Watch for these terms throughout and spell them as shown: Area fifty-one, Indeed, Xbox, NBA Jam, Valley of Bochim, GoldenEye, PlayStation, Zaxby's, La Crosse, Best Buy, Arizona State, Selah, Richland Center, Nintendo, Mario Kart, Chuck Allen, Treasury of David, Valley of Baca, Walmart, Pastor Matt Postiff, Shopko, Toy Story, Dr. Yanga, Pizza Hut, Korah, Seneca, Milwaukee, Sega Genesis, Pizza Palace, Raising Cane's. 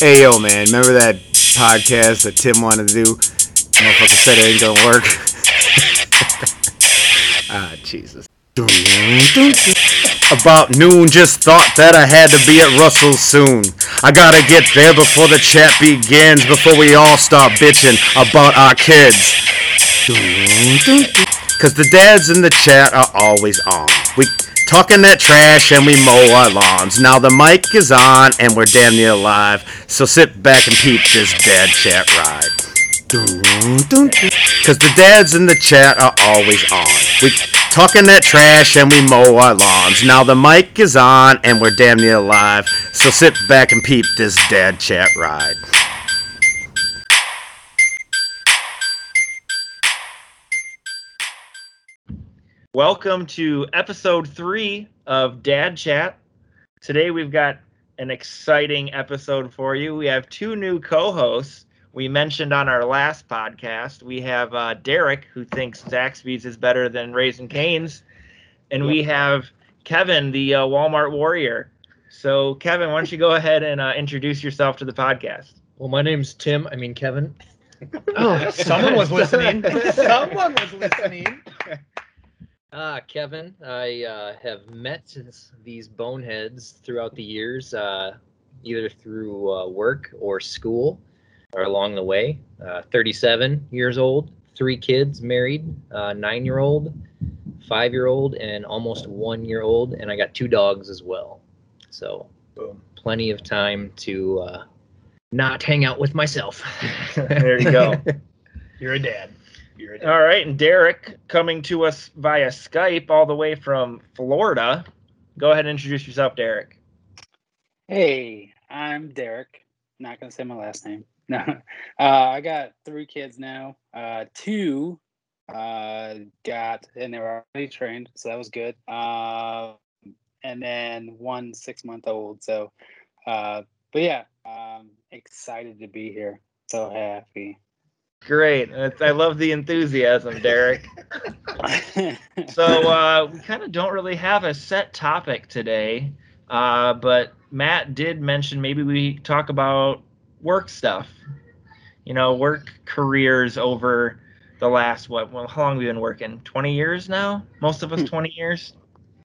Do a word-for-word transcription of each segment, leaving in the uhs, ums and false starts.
Hey yo, man, remember that podcast that Tim wanted to do? Motherfucker said it ain't gonna work. Ah, Jesus. About noon, just thought that I had to be at Russell's soon. I gotta get there before the chat begins, before we all start bitching about our kids. Cause the dads in the chat are always on. We talking that trash and we mow our lawns. Now the mic is on and we're damn near live. So sit back and peep this dad chat ride. Cause the dads in the chat are always on. We talking that trash and we mow our lawns. Now the mic is on and we're damn near live. So sit back and peep this dad chat ride. Welcome to episode three of Dad Chat. Today we've got an exciting episode for you. We have two new co-hosts we mentioned on our last podcast. We have uh, Derek, who thinks Zaxby's is better than Raising Cane's. And we have Kevin, the uh, Walmart warrior. So Kevin, why don't you go ahead and uh, introduce yourself to the podcast? Well, my name's Tim. I mean, Kevin. Oh, someone was listening. Someone was listening. Ah, Kevin, I uh, have met these boneheads throughout the years, uh, either through uh, work or school or along the way. Uh, thirty-seven years old, three kids, married, uh, nine-year-old, five-year-old, and almost one-year-old, and I got two dogs as well. So boom. Plenty of time to uh, not hang out with myself. There you go. You're a dad. All right, and Derek, coming to us via Skype all the way from Florida. Go ahead and introduce yourself, Derek. Hey, I'm Derek. Not going to say my last name. No, uh, I got three kids now. Uh, two uh, got, and they were already trained, so that was good. Uh, and then one six-month-old. So, uh, but yeah, I'm excited to be here. So happy. Great. I love the enthusiasm, Derek. So uh, we kind of don't really have a set topic today, uh, but Matt did mention maybe we talk about work stuff, you know, work careers over the last, what, well, how long have we been working? twenty years now? Most of us twenty years?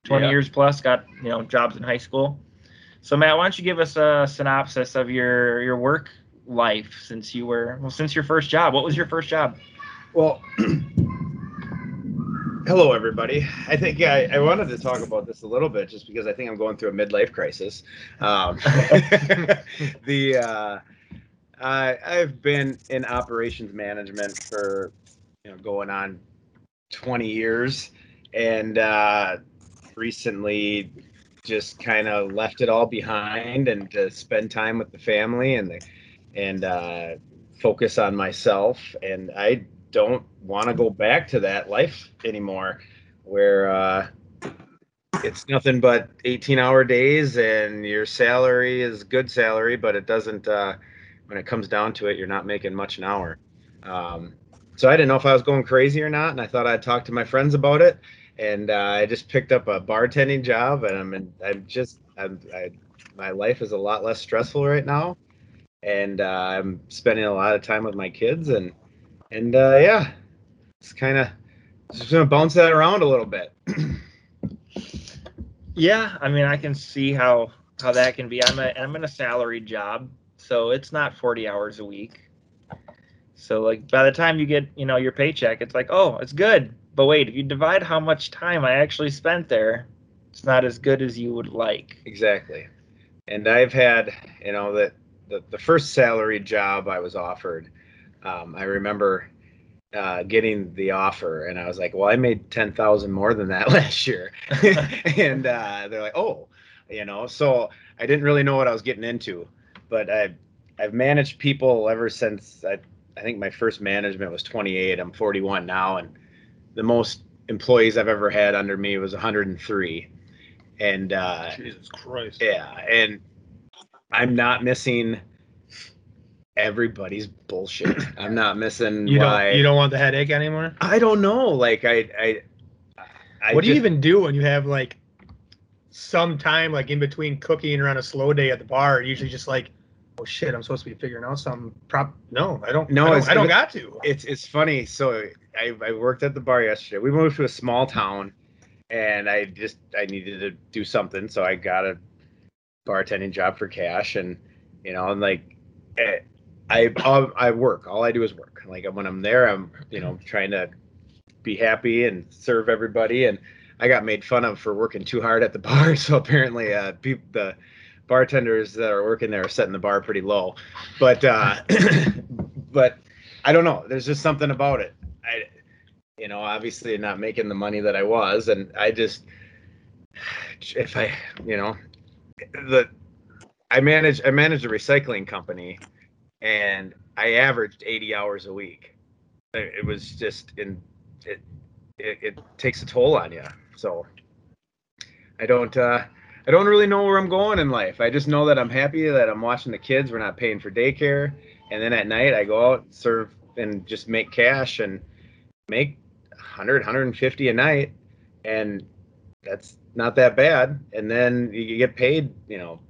twenty yeah. years plus, got, you know, jobs in high school. So, Matt, why don't you give us a synopsis of your, your work life since you were well since your first job? What was your first job? Well, hello everybody. I think I, I wanted to talk about this a little bit just because I think I'm going through a midlife crisis. Um, the uh, I, I've been in operations management for you know going on twenty years, and uh, recently just kind of left it all behind and to spend time with the family and the and uh, focus on myself. And I don't want to go back to that life anymore where uh, it's nothing but eighteen hour days and your salary is good salary, but it doesn't, uh, when it comes down to it, you're not making much an hour. Um, so I didn't know if I was going crazy or not. And I thought I'd talk to my friends about it. And uh, I just picked up a bartending job and I'm, in, I'm just, I'm, I, my life is a lot less stressful right now. And uh, I'm spending a lot of time with my kids, and and uh, yeah, it's kind of just gonna bounce that around a little bit. Yeah, I mean, I can see how how that can be. I'm a I'm in a salaried job, so it's not forty hours a week. So like by the time you get you know your paycheck, it's like, oh, it's good. But wait, if you divide how much time I actually spent there, it's not as good as you would like. Exactly, and I've had you know that. The, the first salary job I was offered, um, I remember uh, getting the offer, and I was like, well, I made ten thousand dollars more than that last year. And uh, they're like, oh, you know, so I didn't really know what I was getting into, but I've, I've managed people ever since. I, I think my first management was twenty-eight. I'm forty-one now, and the most employees I've ever had under me was one hundred three. And uh, Jesus Christ. Yeah, and I'm not missing everybody's bullshit. I'm not missing. You why. don't. You don't want the headache anymore. I don't know. Like I. I, I what do just, you even do when you have like some time, like in between cooking or on a slow day at the bar? Usually, just like oh shit, I'm supposed to be figuring out some prop. No, I don't. No, I don't, I don't got to. It's it's funny. So I, I worked at the bar yesterday. We moved to a small town, and I just I needed to do something, so I got a bartending job for cash, and you know, and like I I, I work. All I do is work. Like when I'm there, I'm you know trying to be happy and serve everybody, and I got made fun of for working too hard at the bar. So apparently, uh, people, the bartenders that are working there are setting the bar pretty low. But, uh, but I don't know. There's just something about it. I, you know, obviously not making the money that I was, and I just, if I, you know, the, I manage, I manage a recycling company, and I averaged eighty hours a week. It was just in it. It, it takes a toll on you. So I don't uh, I don't really know where I'm going in life. I just know that I'm happy that I'm watching the kids. We're not paying for daycare. And then at night I go out, serve, and just make cash and make one hundred, one hundred fifty a night. And that's not that bad. And then you get paid, you know,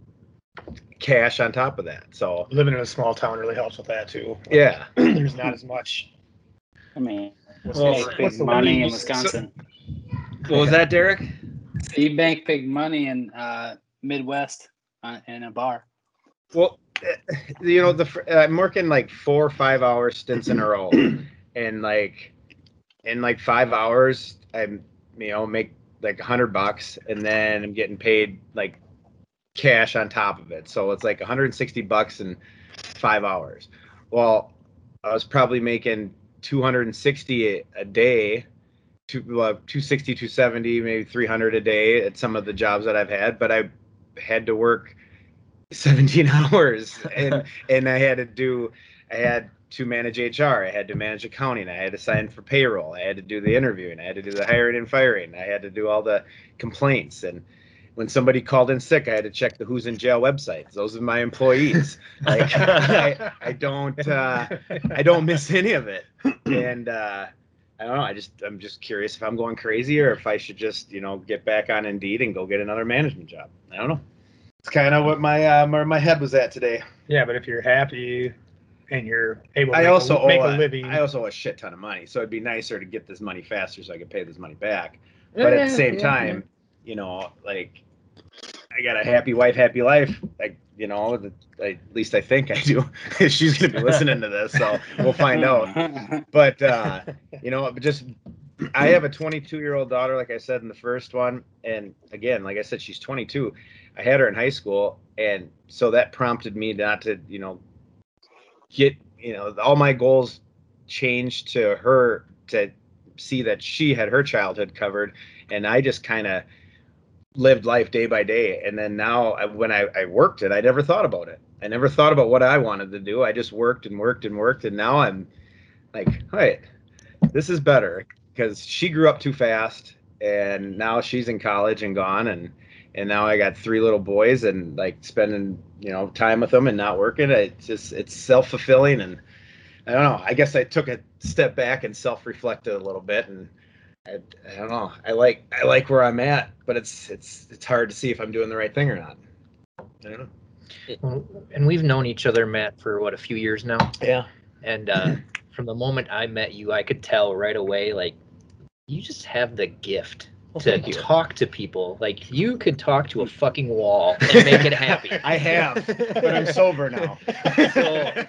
cash on top of that. So living in a small town really helps with that too. Like, yeah. There's not as much. I mean. Well, bank big money in Wisconsin. So, what was that, Derek? So you bank big money in uh, Midwest uh, in a bar. Well, you know, the uh, I'm working like four or five hour stints in a row, and like in like five hours, I'm you know make like a hundred bucks, and then I'm getting paid like cash on top of it. So it's like one hundred sixty bucks in five hours. Well, I was probably making two hundred sixty a day, to uh, two sixty, two seventy, maybe three hundred a day at some of the jobs that I've had, but I had to work seventeen hours and and I had to do I had to manage H R, I had to manage accounting, I had to sign for payroll, I had to do the interviewing, I had to do the hiring and firing, I had to do all the complaints, and when somebody called in sick, I had to check the Who's in Jail websites. Those are my employees. Like I, I don't, uh, I don't miss any of it. And uh, I don't know. I just, I'm just curious if I'm going crazy or if I should just, you know, get back on Indeed and go get another management job. I don't know. It's kind of what my, uh, where my head was at today. Yeah, but if you're happy and you're able, to I make also a, make a, a living. I also owe a shit ton of money, so it'd be nicer to get this money faster so I could pay this money back. But yeah, at the same yeah, time, yeah. you know, like. I got a happy wife, happy life. Like, you know, the, I, at least I think I do. She's going to be listening to this, so we'll find out. But, uh, you know, just I have a twenty-two-year-old daughter, like I said in the first one. And, again, like I said, she's twenty-two. I had her in high school, and so that prompted me not to, you know, get, you know, all my goals changed to her to see that she had her childhood covered. And I just kind of lived life day by day, and then now I, when I, I worked it, I never thought about it. I never thought about what I wanted to do. I just worked and worked and worked, and now I'm like, all right, this is better because she grew up too fast, and now she's in college and gone, and and now I got three little boys and like spending you know time with them and not working. It's just it's self fulfilling, and I don't know. I guess I took a step back and self reflected a little bit and. I, I don't know. I like I like where I'm at, but it's it's it's hard to see if I'm doing the right thing or not. I don't know. And we've known each other, Matt, for what, a few years now. Yeah. And uh, from the moment I met you, I could tell right away, like, you just have the gift well, to talk to people. Like, you could talk to a fucking wall and make it happy. I have, but I'm sober now. So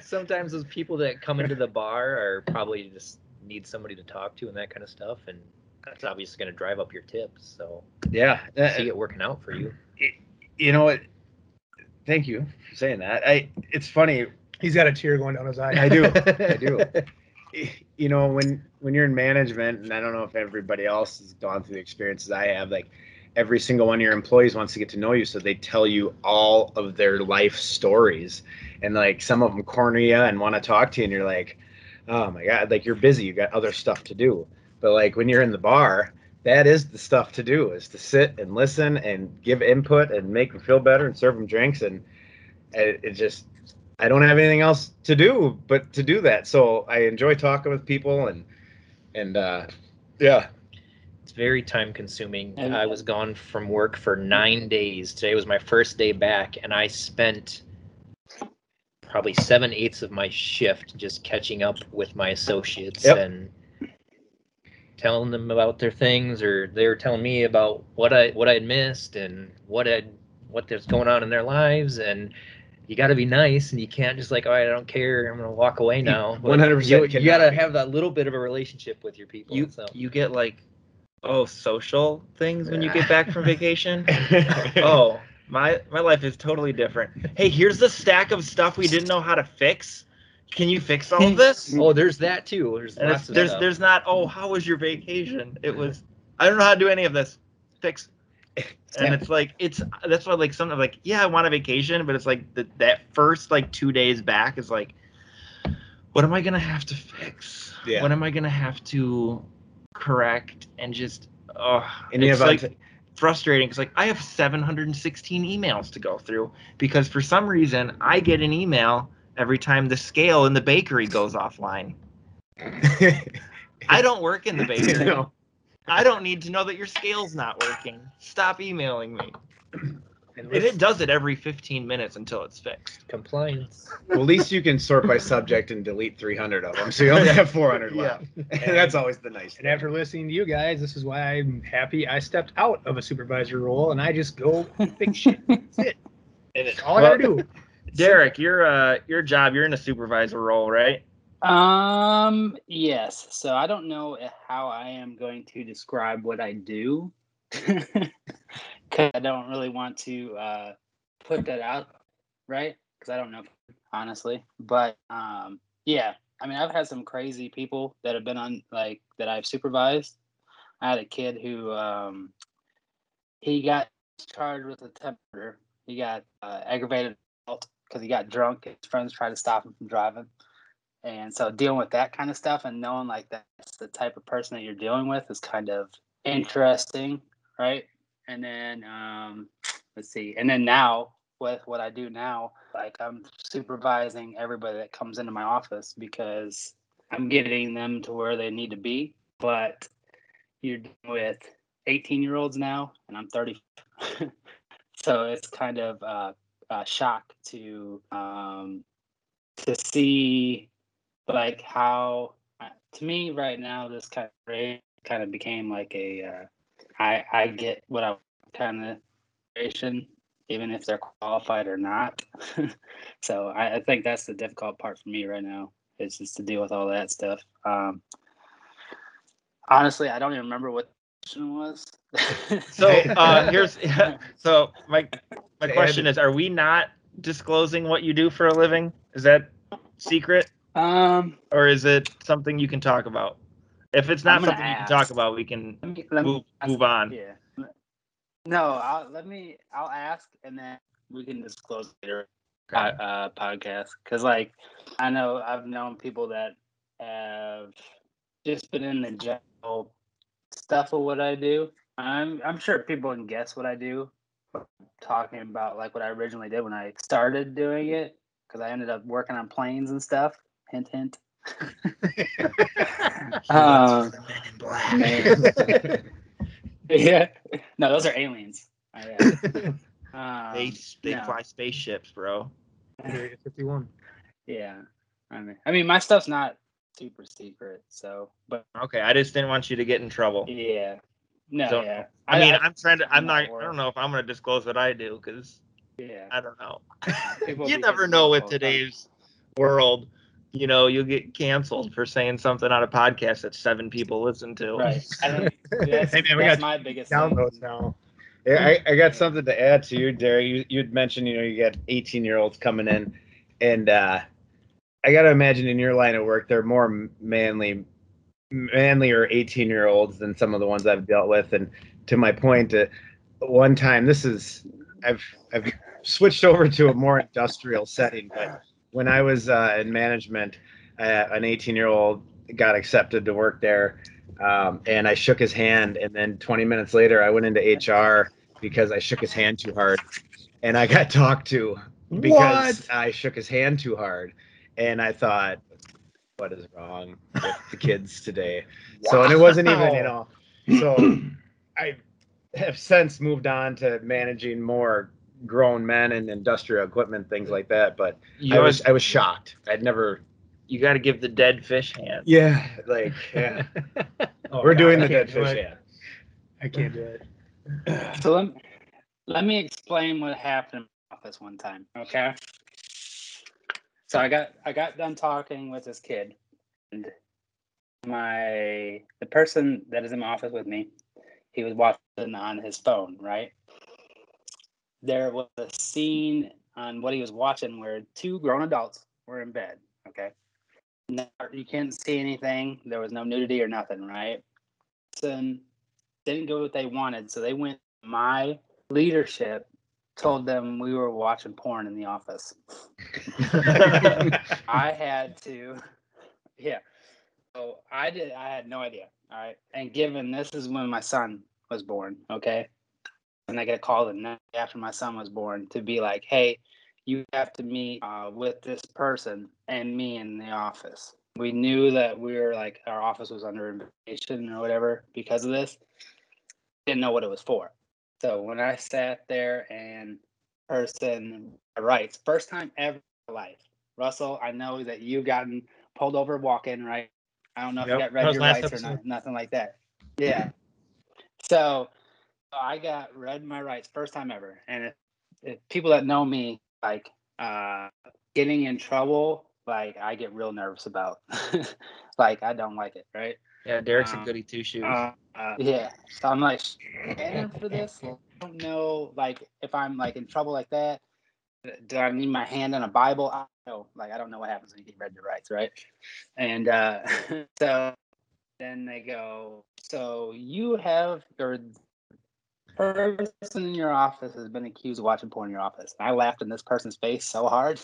sometimes those people that come into the bar are probably just. Need somebody to talk to and that kind of stuff, and that's obviously going to drive up your tips. So yeah, that, see it working out for you. It, you know what? Thank you for saying that. I it's funny. He's got a tear going down his eye. I do. I do. You know, when when you're in management, and I don't know if everybody else has gone through the experiences I have. Like every single one of your employees wants to get to know you, so they tell you all of their life stories, and like some of them corner you and want to talk to you, and you're like. Oh my God, like you're busy, you got other stuff to do. But like when you're in the bar, that is the stuff to do, is to sit and listen and give input and make them feel better and serve them drinks. And it, it just, I don't have anything else to do but to do that. So I enjoy talking with people and, and uh, yeah. It's very time consuming. And I was gone from work for nine days. Today was my first day back, and I spent probably seven eighths of my shift just catching up with my associates yep. and telling them about their things, or they were telling me about what I what I'd missed and what I'd what there's going on in their lives. And you got to be nice, and you can't just like, all right, I don't care, I'm gonna walk away now. One hundred percent. You, you got to have that little bit of a relationship with your people. You so. you get like, oh, social things when you get back from vacation. oh, my my life is totally different. Hey, here's the stack of stuff we didn't know how to fix. Can you fix all of this? Oh, there's that too. There's lots of there's stuff. There's not. Oh, how was your vacation? It was. I don't know how to do any of this. Fix. And it's like it's that's why like something like yeah I want a vacation, but it's like the, that first like two days back is like, what am I gonna have to fix? Yeah. What am I gonna have to correct? And just oh, and it's like to- frustrating because like I have seven hundred sixteen emails to go through because for some reason I get an email every time the scale in the bakery goes offline. I don't work in the bakery. No. I don't need to know that your scale's not working. Stop emailing me. And it does it every fifteen minutes until it's fixed. Compliance. Well, at least you can sort by subject and delete three hundred of them, so you only have four hundred left. Yeah. And that's always the nice thing. And after listening to you guys, this is why I'm happy I stepped out of a supervisor role, and I just go fix shit. That's it. And it's all well, I gotta do. Derek, your uh, your job, you're in a supervisor role, right? Um, yes. So I don't know how I am going to describe what I do because I don't really want to uh, put that out, right? Because I don't know, honestly. But um, yeah, I mean, I've had some crazy people that have been on, like, that I've supervised. I had a kid who um, he got charged with a temper. He got uh, aggravated assault because he got drunk. His friends tried to stop him from driving. And so dealing with that kind of stuff and knowing like that's the type of person that you're dealing with is kind of interesting, right? And then, um, let's see. And then now with what I do now, like I'm supervising everybody that comes into my office because I'm getting them to where they need to be. But you're dealing with eighteen-year-olds now, and I'm thirty. So it's kind of uh, a shock to um, to see... like how to me right now this kind of kind of became like a uh, I I get what I kind of situation even if they're qualified or not. So I, I think that's the difficult part for me right now. It's just to deal with all that stuff. Um, honestly, I don't even remember what the question was. so uh, here's so my my question is: are we not disclosing what you do for a living? Is that secret? Um, or is it something you can talk about? If it's not something ask. you can talk about, we can let me, let move, me move on. Yeah. No, I'll, let me. I'll ask, and then we can disclose later. Uh, podcast, because like I know I've known people that have just been in the general stuff of what I do. I'm I'm sure people can guess what I do. But I'm talking about like what I originally did when I started doing it, because I ended up working on planes and stuff. Hint, hint. um, yeah. No, those are aliens. Oh, yeah. um, they they no. fly spaceships, bro. Area fifty-one. Yeah. I mean, I mean, my stuff's not super secret, so. But okay, I just didn't want you to get in trouble. Yeah. No. So, yeah. I, I mean, I, I'm trying to. I'm not. Work. I don't know if I'm gonna disclose what I do because. Yeah. I don't know. You never know with today's world. You know, you'll get canceled for saying something on a podcast that seven people listen to. Right. I think that's, hey man, we that's got my biggest downloads thing. Now. I, I got something to add to you, Derek. You you'd mentioned, you know, you got eighteen-year-olds coming in, and uh, I got to imagine in your line of work, they're more manly, manlier eighteen-year-olds than some of the ones I've dealt with. And to my point, uh, one time, this is I've I've switched over to a more industrial setting, but. When I was uh, in management, uh, an eighteen-year-old got accepted to work there, um, and I shook his hand. And then twenty minutes later, I went into H R because I shook his hand too hard, and I got talked to because what? I shook his hand too hard. And I thought, what is wrong with the kids today? Wow. So, and it wasn't even, you know. So I have since moved on to managing more grown men and industrial equipment, things like that. But you I always, was I was shocked. I'd never. You got to give the dead fish hand. Yeah, like yeah. oh, We're God, doing I the dead do fish it. hand. I can't do it. So let me, let me explain what happened in my office one time. Okay. So I got I got done talking with this kid, and my the person that is in my office with me, he was watching on his phone, right? There was a scene on what he was watching where two grown adults were in bed, okay? Now, you can't see anything. There was no nudity or nothing, right? So didn't get what they wanted, so they went to my leadership, told them we were watching porn in the office. I had to, yeah. So I did. I had no idea. All right. And given this is when my son was born, okay, and I get a call the night after my son was born to be like, hey, you have to meet uh, with this person and me in the office. We knew that we were like our office was under investigation or whatever because of this. Didn't know what it was for. So when I sat there and person writes, first time ever in my life, Russell, I know that you gotten pulled over walking, right? I don't know if yep. you got red your lights episode. or not, nothing like that. Yeah. So, so I got read my rights first time ever. And if, if people that know me, like uh, getting in trouble, like I get real nervous about. Like I don't like it, right? Yeah, Derek's um, a goody two shoes. Uh, uh, yeah, so I'm like, and for this, I don't know, like if I'm like in trouble like that, do I need my hand in a Bible? I don't know, like I don't know what happens when you get read your rights, right? And uh, so then they go, so you have your person in your office has been accused of watching porn in your office. And I laughed in this person's face so hard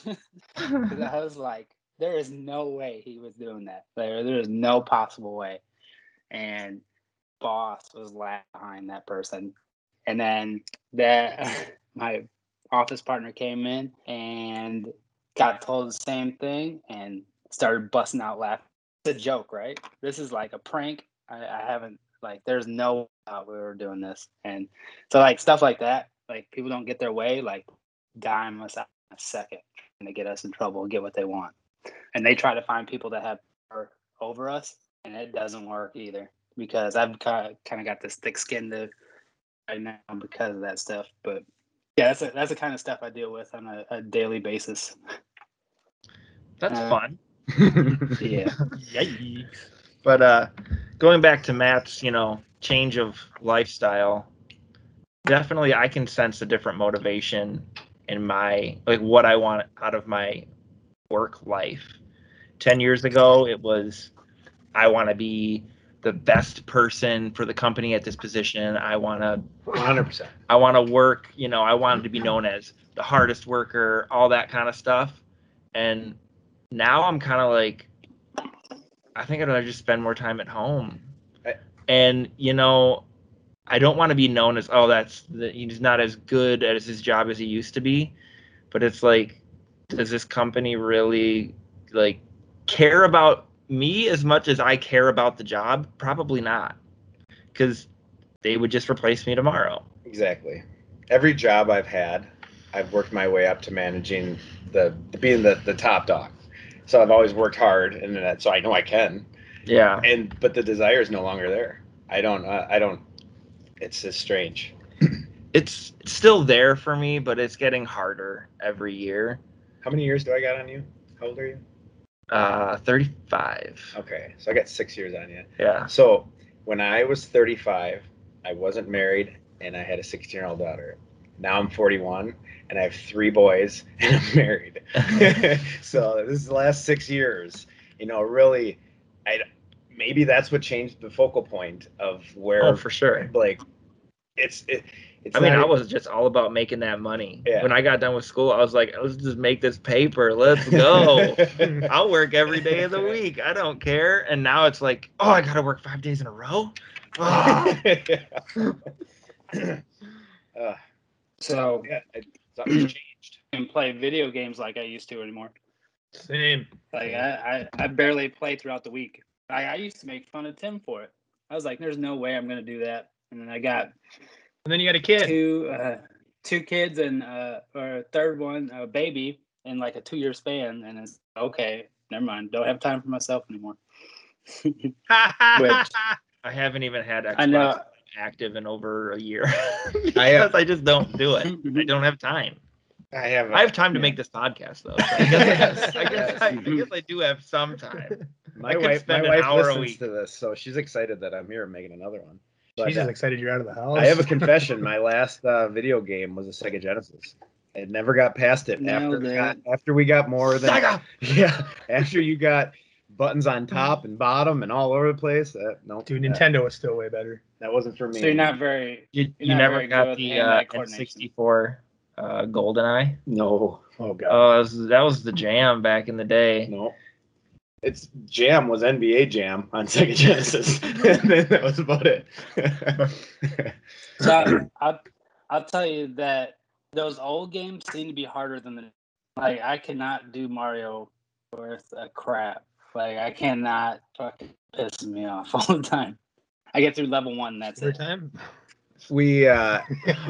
because I was like, there is no way he was doing that. There, there is no possible way. And boss was laughing behind that person. And then that my office partner came in and got told the same thing and started busting out laughing. It's a joke, right? This is like a prank. I, I haven't like. There's no way we were doing this. And so like stuff like that. Like people don't get their way. Like dime us out in a second trying to get us in trouble and get what they want. And they try to find people that have power over us, and it doesn't work either because I've kind of, kind of got this thick skin to right now because of that stuff. But yeah, that's a, that's the kind of stuff I deal with on a, a daily basis. That's uh, fun. Yeah. Yikes. But uh, going back to Matt's, you know, change of lifestyle, definitely I can sense a different motivation in my like what I want out of my work life. ten years ago, it was, I want to be the best person for the company at this position. I want to, one hundred percent. I want to work, you know, I wanted to be known as the hardest worker, all that kind of stuff. And now I'm kind of like, I think I'd rather just spend more time at home. And, you know, I don't want to be known as, oh, that's, the, he's not as good at his job as he used to be. But it's like, does this company really like care about me as much as I care about the job? Probably not, because they would just replace me tomorrow. Exactly. Every job I've had, I've worked my way up to managing the, the being the, the top dog. So I've always worked hard, and that, so I know I can. Yeah. And but the desire is no longer there. I don't. Uh, I don't. It's just strange. It's, it's still there for me, but it's getting harder every year. How many years do I got on you? How old are you? Uh, thirty-five. Okay, so I got six years on you. Yeah. So when I was thirty-five, I wasn't married, and I had a sixteen-year-old daughter. Now I'm forty-one, and I have three boys, and I'm married. So this is the last six years. You know, really, I maybe that's what changed the focal point of where. Oh, for sure. Like, it's it. It's I mean, I was just all about making that money. Yeah. When I got done with school, I was like, let's just make this paper. Let's go. I'll work every day of the week. I don't care. And now it's like, oh, I got to work five days in a row? Oh. uh, so yeah, I, something changed. I can't play video games like I used to anymore. Same. Like I, I, I barely play throughout the week. I, I used to make fun of Tim for it. I was like, there's no way I'm going to do that. And then I got... And then you got a kid. Two, uh, two kids and uh, or a third one, a baby, in like a two-year span, and it's okay. Never mind. Don't have time for myself anymore. Which, I haven't even had Xbox active in over a year because I, have, I just don't do it. I don't have time. I have. I have time to yeah. make this podcast though. So I, guess I, I, guess I, I guess I do have some time. My I wife, spend my an wife hour listens a week. to this, so she's excited that I'm here making another one. But, she's uh, excited you're out of the house. I have a confession. My last uh, video game was a Sega Genesis. I never got past it after we got, after we got more than Sega. Yeah, after you got buttons on top and bottom and all over the place. Uh, no, nope, dude, Nintendo was still way better. That wasn't for me. So you're not very. You, you not never very got the uh, N sixty-four uh, GoldenEye. No. Oh god. Oh, that was, that was the jam back in the day. No. It's Jam was N B A Jam on Sega Genesis. And then that was about it. So I, I, I'll tell you that those old games seem to be harder than the. Like I cannot do Mario worth a crap. Like, I cannot fucking piss me off all the time. I get through level one, that's it. Time? We, uh...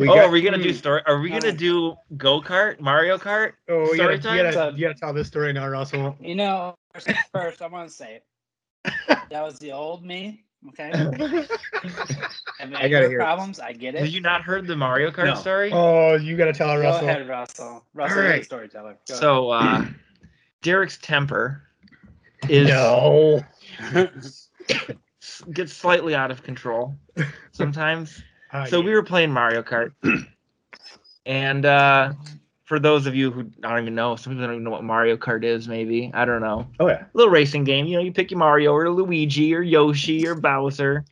We oh, got, are we gonna do story... Are we gonna do go-kart? Mario Kart? Oh, you gotta, you, gotta, you gotta tell this story now, Russell. You know, first, first I want to say it. That was the old me, okay? I gotta hear problems, it. I get it. Have you not heard the Mario Kart no. story? Oh, you gotta tell it, Russell. Go ahead, Russell. Russell, right. You're the storyteller. Go so, uh... Derek's temper... is no. gets slightly out of control sometimes. Oh, so yeah. we were playing Mario Kart, and uh, for those of you who don't even know, some people don't even know what Mario Kart is. Maybe I don't know. Oh yeah, a little racing game. You know, you pick your Mario or Luigi or Yoshi or Bowser,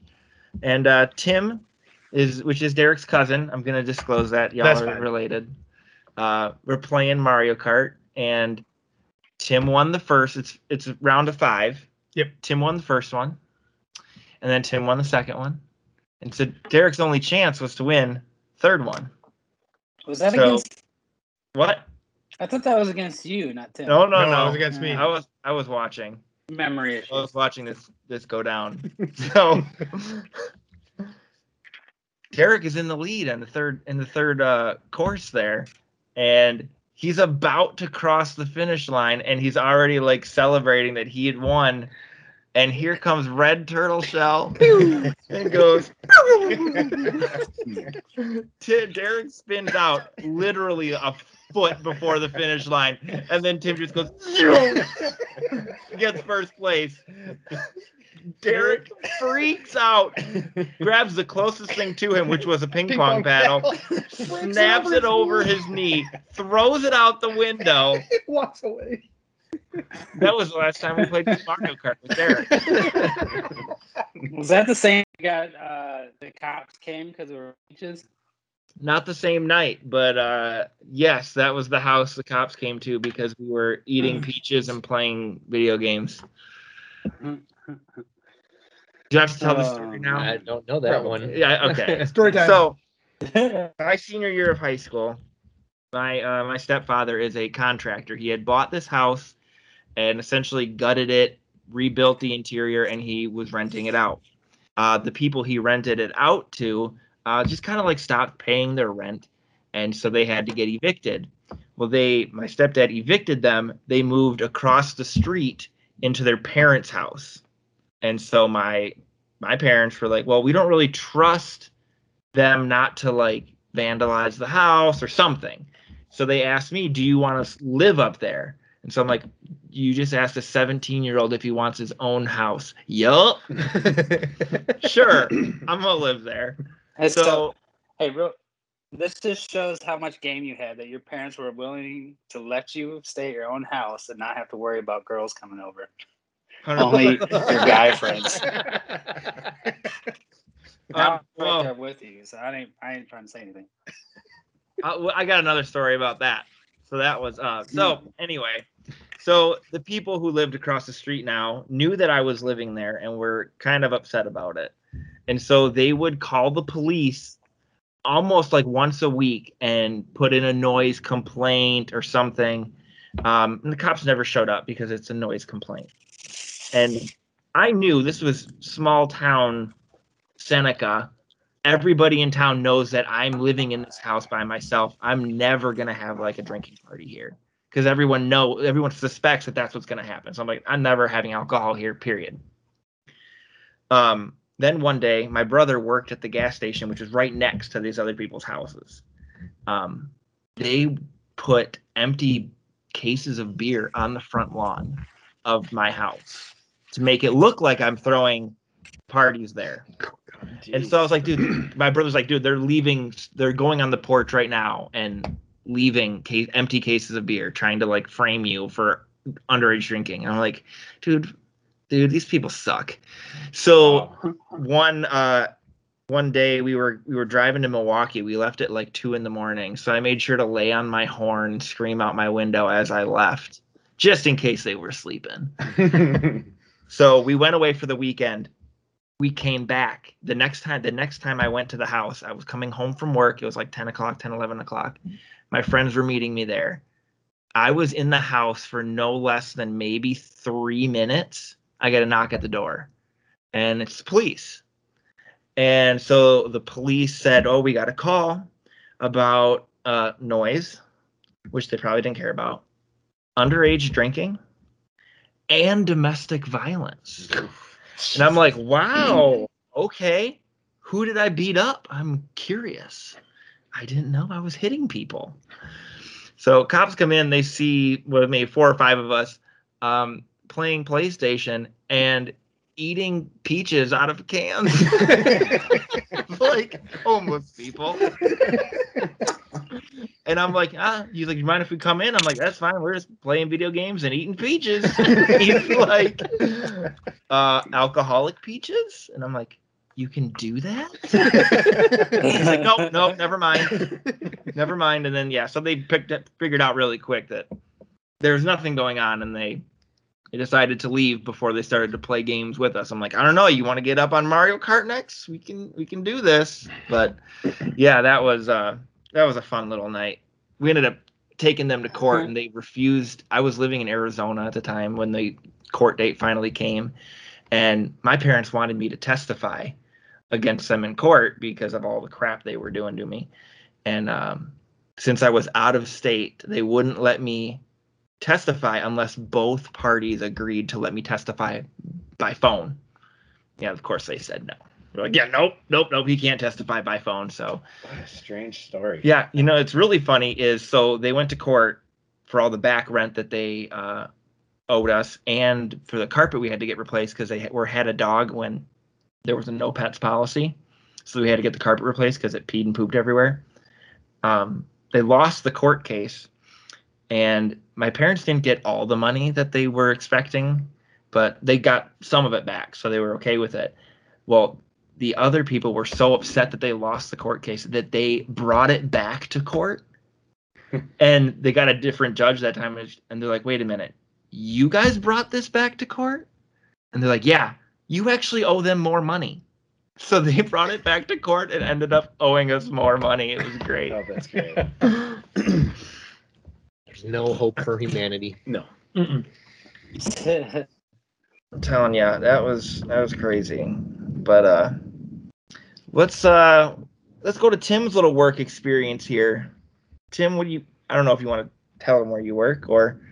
and uh, Tim is, which is Derek's cousin. I'm gonna disclose that y'all That's are fine. related. Uh, we're playing Mario Kart and. Tim won the first. It's it's a round of five. Yep. Tim won the first one, and then Tim won the second one, and so Derek's only chance was to win third one. Was that so, against? What? I thought that was against you, not Tim. No, no, no. no. It was against me. I was I was watching. Memory issues. I was watching this this go down. So Derek is in the lead on the third in the third uh, course there, and. He's about to cross the finish line, and he's already, like, celebrating that he had won. And here comes Red Turtle Shell. And goes. T- Derek spins out literally a foot before the finish line. And then Tim just goes. Gets first place. Derek freaks out, grabs the closest thing to him, which was a ping, ping pong, pong paddle, paddle. snaps it over his knee, throws it out the window. It walks away. That was the last time we played Mario Kart with Derek. Was that the same got uh, the cops came because of roaches? Not the same night, but uh, yes, that was the house the cops came to because we were eating peaches and playing video games. Do you have to tell um, the story now? I don't know that Probably. one. Yeah, okay. Story time. So, my senior year of high school, my uh, my stepfather is a contractor. He had bought this house and essentially gutted it, rebuilt the interior, and he was renting it out. Uh, the people he rented it out to uh, just kind of like stopped paying their rent, and so they had to get evicted. Well, they my stepdad evicted them. They moved across the street into their parents' house. And so my my parents were like, well, we don't really trust them not to, like, vandalize the house or something. So they asked me, do you want to live up there? And so I'm like, you just asked a seventeen-year-old if he wants his own house. Yup. Sure. I'm going to live there. And so, so, hey, real, this just shows how much game you had that your parents were willing to let you stay at your own house and not have to worry about girls coming over. Only your guy friends. I'm right there with you, so I ain't I ain't trying to say anything. I, well, I got another story about that. So that was uh. So anyway, so the people who lived across the street now knew that I was living there and were kind of upset about it, and so they would call the police almost like once a week and put in a noise complaint or something. Um, and the cops never showed up because it's a noise complaint. And I knew this was small town Seneca, everybody in town knows that I'm living in this house by myself. I'm never going to have like a drinking party here because everyone know everyone suspects that that's what's going to happen. So I'm like, I'm never having alcohol here, period. Um, then one day my brother worked at the gas station, which was right next to these other people's houses. Um, they put empty cases of beer on the front lawn of my house to make it look like I'm throwing parties there. Jeez. And so I was like, dude, my brother's like, dude, they're leaving, they're going on the porch right now and leaving case, empty cases of beer, trying to like frame you for underage drinking. And I'm like, dude, dude, these people suck. So wow. one, uh, one day we were, we were driving to Milwaukee. We left at like two in the morning. So I made sure to lay on my horn, scream out my window as I left, just in case they were sleeping. So we went away for the weekend. We came back the next time. The next time I went to the house, I was coming home from work. It was like ten o'clock, ten, eleven o'clock. My friends were meeting me there. I was in the house for no less than maybe three minutes. I got a knock at the door, and it's the police. And so the police said, oh, we got a call about uh, noise, which they probably didn't care about, underage drinking, and domestic violence. And I'm like, wow, okay, who did I beat up? I'm curious. I didn't know I was hitting people. So cops come in, they see, well, maybe four or five of us um, playing PlayStation and eating peaches out of cans. Like homeless people. And I'm like, ah, he's like, you mind if we come in? I'm like, that's fine. We're just playing video games and eating peaches. He's like, uh, alcoholic peaches? And I'm like, you can do that? He's like, nope, nope, never mind. Never mind. And then, yeah, so they picked up, figured out really quick that there was nothing going on, and they, they decided to leave before they started to play games with us. I'm like, I don't know. You want to get up on Mario Kart next? We can, we can do this. But, yeah, that was... Uh, That was a fun little night. We ended up taking them to court, and they refused. I was living in Arizona at the time when the court date finally came, and my parents wanted me to testify against them in court because of all the crap they were doing to me. And um, since I was out of state, they wouldn't let me testify unless both parties agreed to let me testify by phone. Yeah, of course they said no. They're like, yeah, nope, nope, nope. He can't testify by phone. So, what a strange story. Yeah, you know, it's really funny. Is so they went to court for all the back rent that they uh, owed us, and for the carpet we had to get replaced because they were had a dog when there was a no pets policy, so we had to get the carpet replaced because it peed and pooped everywhere. Um, they lost the court case, and my parents didn't get all the money that they were expecting, but they got some of it back, so they were okay with it. Well, the other people were so upset that they lost the court case that they brought it back to court, and they got a different judge that time. And they're like, wait a minute, you guys brought this back to court? And they're like, yeah, you actually owe them more money. So they brought it back to court and ended up owing us more money. It was great. Oh, that's great. There's no hope for humanity. No. I'm telling you, that was, that was crazy. But uh, let's uh, let's go to Tim's little work experience here. Tim, what do you? I don't know if you want to tell him where you work, or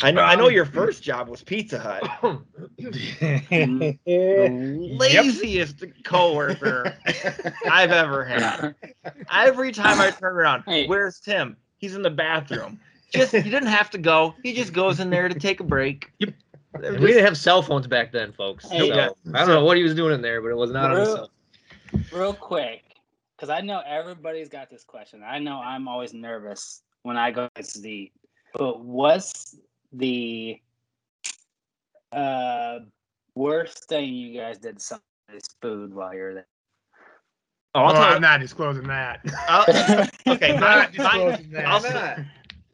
I know um, I know your first job was Pizza Hut. The laziest yep. coworker I've ever had. Every time I turn around, hey. Where's Tim? He's in the bathroom. Just he didn't have to go. He just goes in there to take a break. Yep. We didn't have cell phones back then, folks. Hey, so, yeah. I don't know what he was doing in there, but it was not real, on his cell phone. Real quick, because I know everybody's got this question. I know I'm always nervous when I go to the, but what's the uh, worst thing you guys did to somebody's food while you're there? Oh, well, I'm not disclosing that. I'll, okay, not disclosing that. I'll, not.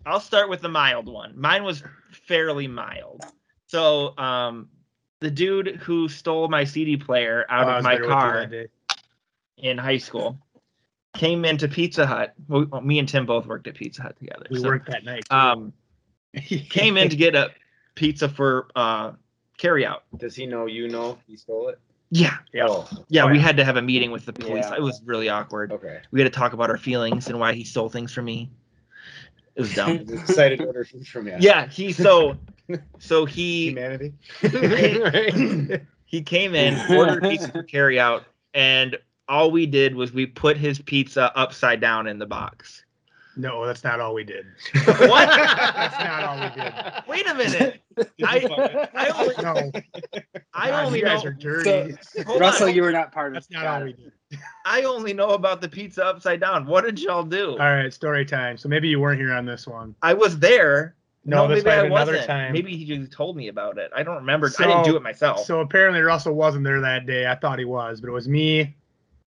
I'll start with the mild one. Mine was fairly mild. So, um, the dude who stole my C D player out oh, of my car in high school came into Pizza Hut. Well, me and Tim both worked at Pizza Hut together. We so, worked that night. Um, came in to get a pizza for uh, carryout. Does he know you know he stole it? Yeah. Oh. Yeah, oh, we yeah. had to have a meeting with the police. Yeah. It was really awkward. Okay. We had to talk about our feelings and why he stole things from me. It was dumb. Decided to order food from you. Yeah, he so so he humanity. He came in, ordered pizza for carry out, and all we did was we put his pizza upside down in the box. No, that's not all we did. What? That's not all we did. Wait a minute. I, I only, no. I God, only you guys know. Are dirty. So, Russell, on. You were not part of it. That's not all we did. I only know about the pizza upside down. What did y'all do? All right, story time. So maybe you weren't here on this one. I was there. No, no this maybe I another wasn't. Time. Maybe he just told me about it. I don't remember. So, I didn't do it myself. So apparently Russell wasn't there that day. I thought he was, but it was me.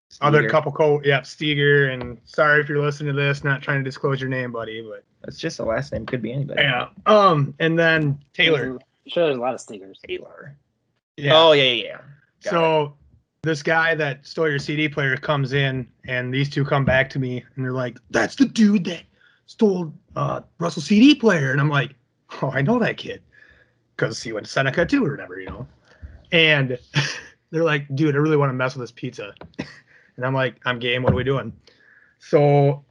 Steger. Other couple, co- yeah, Steger, and sorry if you're listening to this, not trying to disclose your name, buddy, but that's just the last name, could be anybody. Yeah. Um, and then Taylor. Sure, there's a lot of Stegers. Taylor. Yeah. Oh yeah, yeah. Got so it. This guy that stole your C D player comes in, and these two come back to me, and they're like, "That's the dude that stole uh, Russell's C D player," and I'm like, "Oh, I know that kid, because he went to Seneca too, or whatever, you know." And they're like, "Dude, I really want to mess with this pizza." And I'm like, I'm game. What are we doing? So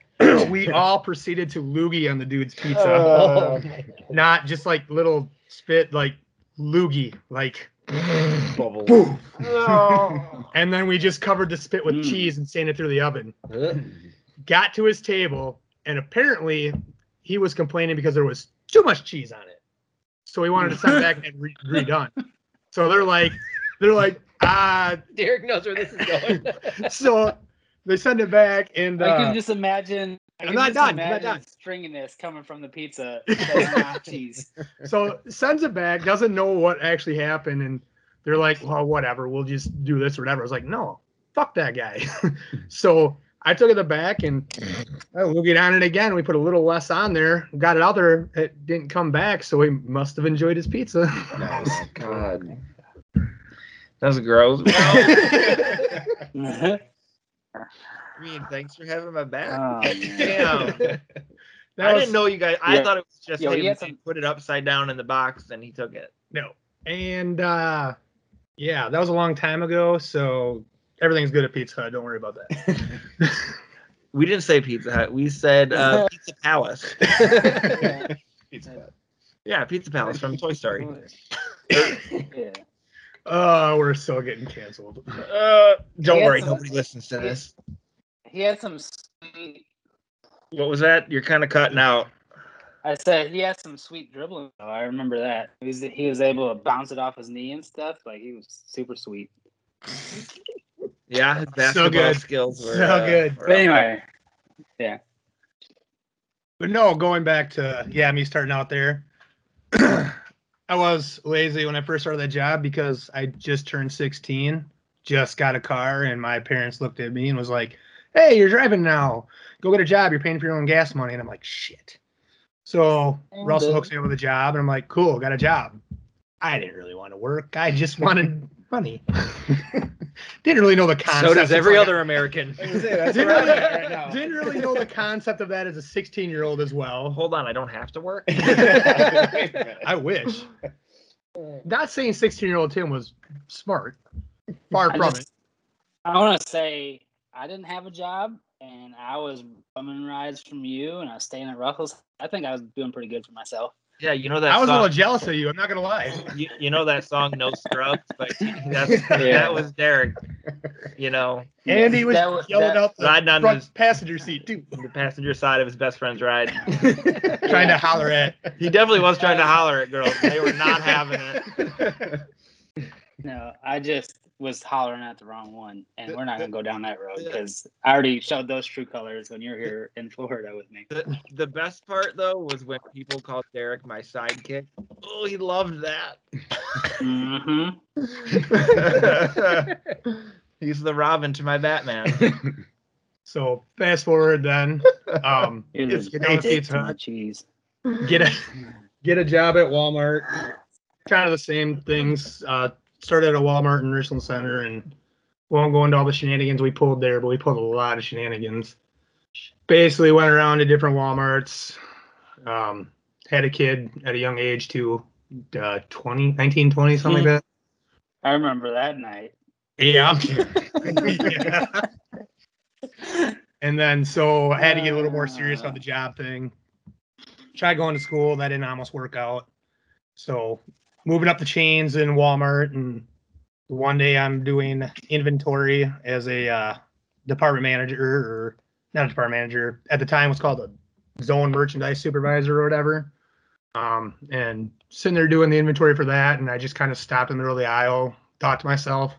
we all proceeded to loogie on the dude's pizza. Oh. Not just like little spit, like loogie, like bubbles. Boom. Oh. And then we just covered the spit with mm. cheese and sanded it through the oven. Got to his table, and apparently he was complaining because there was too much cheese on it. So he wanted to send it back and re- redone. So they're like, they're like. Uh, Derek knows where this is going. So they send it back, and uh, I can just imagine. I I'm, can not just done, imagine I'm not done. Stringiness coming from the pizza. That's not cheese. So sends it back, doesn't know what actually happened, and they're like, "Well, whatever, we'll just do this or whatever." I was like, "No, fuck that guy." So I took it back, and we'll get on it again. We put a little less on there, got it out there. It didn't come back, so he must have enjoyed his pizza. Nice. God. That's gross. I mean, thanks for having my back. Oh, damn. That I was, didn't know you guys. I yeah. thought it was just Yo, him. He some... put it upside down in the box, and he took it. No. And, uh, yeah, that was a long time ago, so everything's good at Pizza Hut. Don't worry about that. We didn't say Pizza Hut. We said uh, Pizza Palace. Pizza Hut. Yeah, Pizza Palace from Toy Story. Yeah. Oh, uh, we're still getting canceled. Uh, don't worry, some, nobody listens to this. He had some sweet... What was that? You're kind of cutting out. I said he had some sweet dribbling. Oh, I remember that. He was, he was able to bounce it off his knee and stuff. Like, he was super sweet. Yeah, his basketball so good. skills were... So uh, good. Were but anyway, yeah. But no, going back to, yeah, me starting out there. I was lazy when I first started that job because I just turned sixteen, just got a car, and my parents looked at me and was like, "Hey, you're driving now. Go get a job. You're paying for your own gas money." And I'm like, shit. So and Russell hooks me up with a job, and I'm like, cool, got a job. I didn't really want to work. I just wanted money. Didn't really know the concept. So does every other American. Didn't really know the concept of that as a sixteen-year-old as well. Hold on, I don't have to work? I wish. Not saying sixteen-year-old Tim was smart. Far I from just, it. I want to say I didn't have a job, and I was bumming rides from you, and I was staying at Ruffles. I think I was doing pretty good for myself. Yeah, you know that. I was song. a little jealous of you. I'm not gonna lie. You, you know that song, "No Scrubs," but that's, yeah. that was Derek. You know, Andy was, was yelling out the riding on front his, passenger seat too, the passenger side of his best friend's ride, trying to holler at. He definitely was trying to holler at girls. They were not having it. No, I just was hollering at the wrong one, and we're not going to go down that road because I already showed those true colors when you're here in Florida with me. The, the best part, though, was when people called Derek my sidekick. Oh, he loved that. Mm-hmm. He's the Robin to my Batman. So fast forward then. Um, it's get out pizza. Cheese. Get a get a job at Walmart. Kind of the same things. Uh, started at a Walmart in Richland Center, and we won't go into all the shenanigans we pulled there, but we pulled a lot of shenanigans. Basically went around to different Walmarts. Um, had a kid at a young age too, uh, twenty, nineteen, twenty, something mm-hmm. like that. I remember that night. Yeah, I'm yeah. And then so I had to get a little more serious about the job thing. Tried going to school, that didn't almost work out. So moving up the chains in Walmart, and one day I'm doing inventory as a uh, department manager, or not a department manager, at the time it was called a zone merchandise supervisor or whatever. Um, and sitting there doing the inventory for that, and I just kind of stopped in the middle of the aisle, thought to myself,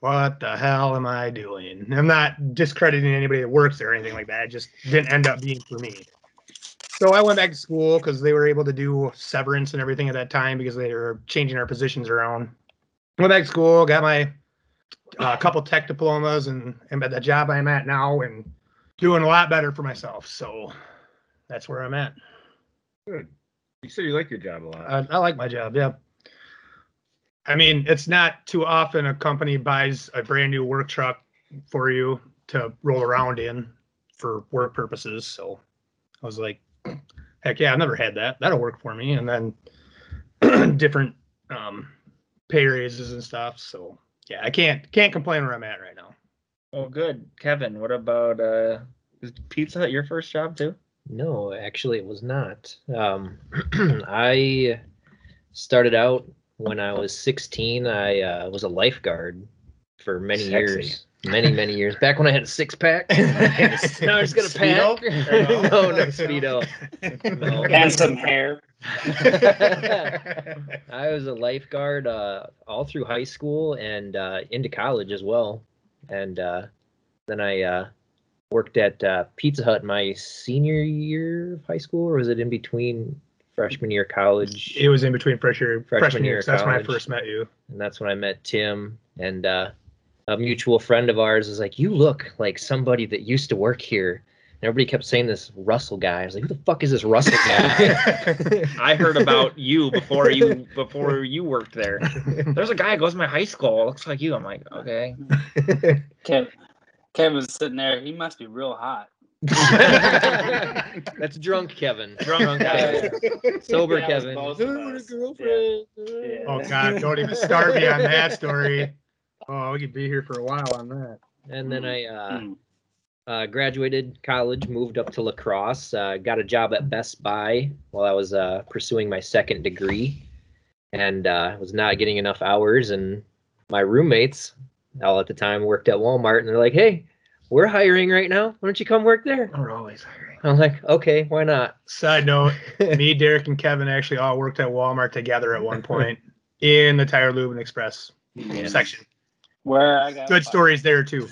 what the hell am I doing? I'm not discrediting anybody that works there or anything like that. It just didn't end up being for me. So I went back to school because they were able to do severance and everything at that time because they were changing our positions around. Went back to school, got my uh, couple tech diplomas, and am at the job I'm at now and doing a lot better for myself. So that's where I'm at. Good. You said you like your job a lot. Uh, I like my job, yeah. I mean, it's not too often a company buys a brand new work truck for you to roll around in for work purposes. So I was like, heck yeah, I've never had that. That'll work for me. And then different um, pay raises and stuff. So yeah, I can't can't complain where I'm at right now. Oh, good. Kevin, what about uh, is Pizza Hut your first job too? No, actually it was not. Um, I started out when I was sixteen, I uh, was a lifeguard for many Sexy. years, many, many years. Back when I had a six-pack. Now I just got a pack. No, no Speedo. No. And some hair. I was a lifeguard uh, all through high school and uh, into college as well. And uh, then I uh, worked at uh, Pizza Hut my senior year of high school, or was it in between? Freshman year of college. It was in between fresh year, freshman, freshman year. year that's college. When I first met you. And that's when I met Tim. And uh, a mutual friend of ours was like, you look like somebody that used to work here. And everybody kept saying this Russell guy. I was like, who the fuck is this Russell guy? I heard about you before you before you worked there. There's a guy that goes to my high school. Looks like you. I'm like, okay. Kev, Kev was sitting there. He must be real hot. That's drunk Kevin. Drunk Kevin. Sober yeah, Kevin. Yeah. Yeah. Oh God, don't even start me on that story. Oh, we could be here for a while on that. And then I uh, mm. uh, graduated college, moved up to La Crosse, uh, got a job at Best Buy while I was uh, pursuing my second degree, and uh, was not getting enough hours. And my roommates, all at the time, worked at Walmart, and they're like, "Hey, we're hiring right now. Why don't you come work there?" We're always hiring. I'm like, okay, why not? Side note, me, Derek, and Kevin actually all worked at Walmart together at one point in the Tire Lube and Express yeah. section. Where I got Good five. stories there, too.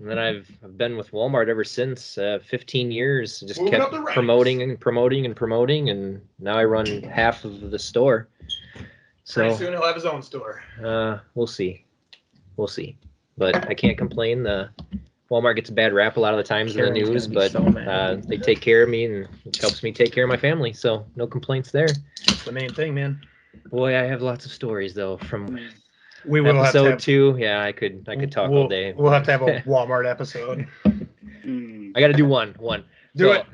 And then I've, I've been with Walmart ever since, uh, fifteen years. Just Moving kept promoting and promoting and promoting, and now I run half of the store. So pretty soon he'll have his own store. Uh, we'll see. We'll see. But I can't complain. The Walmart gets a bad rap a lot of the times Karen's in the news, but so uh, they take care of me and it helps me take care of my family. So no complaints there. That's the main thing, man. Boy, I have lots of stories though from we will episode have to have, two. Yeah, I could I could talk we'll, all day. We'll have to have a Walmart episode. I got to do one. One. Do so it.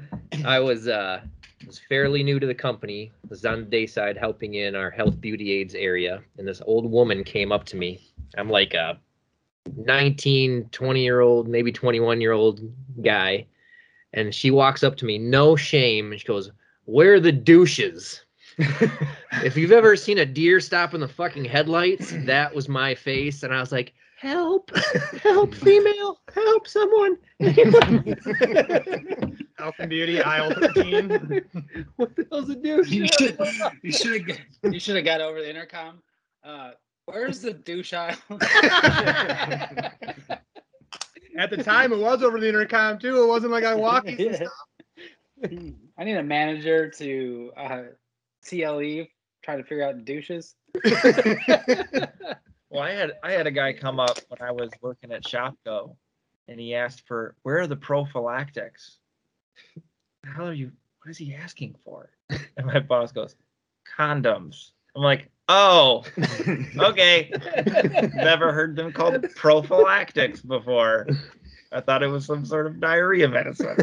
I was uh, was fairly new to the company. I was on the day side helping in our health beauty aids area, and this old woman came up to me. I'm like a uh, nineteen, twenty year old, maybe twenty-one year old guy. And she walks up to me, no shame. And she goes, "Where are the douches?" If you've ever seen a deer stop in the fucking headlights, that was my face. And I was like, help, help, female, help someone. Health and beauty, aisle thirteen. What the hell's a douche? You should, you should, you should have got over the intercom. Uh, Where's the douche aisle? At the time, it was over the intercom, too. It wasn't like I walked in. Yeah. I need a manager to uh, C L E, try to figure out douches. Well, I had I had a guy come up when I was working at Shopko, and he asked for, where are the prophylactics? How are you? What is he asking for? And my boss goes, condoms. I'm like, oh, okay. Never heard them called prophylactics before. I thought it was some sort of diarrhea medicine.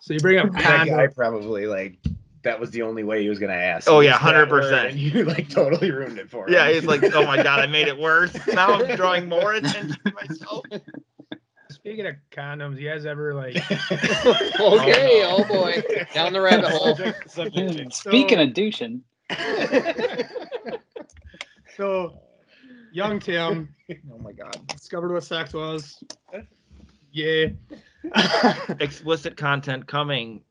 So you bring up that guy probably like that was the only way he was going to ask. Oh, yeah, one hundred percent. And you, like, totally ruined it for him. Yeah, he's like, oh, my God, I made it worse. Now I'm drawing more attention to myself. Speaking of condoms, you guys ever, like... okay, oh, no. oh, boy. Down the rabbit hole. Subject, subject. Speaking so... of douching. So, young Tim. Oh, my God. Discovered what sex was. Yeah. Explicit content coming.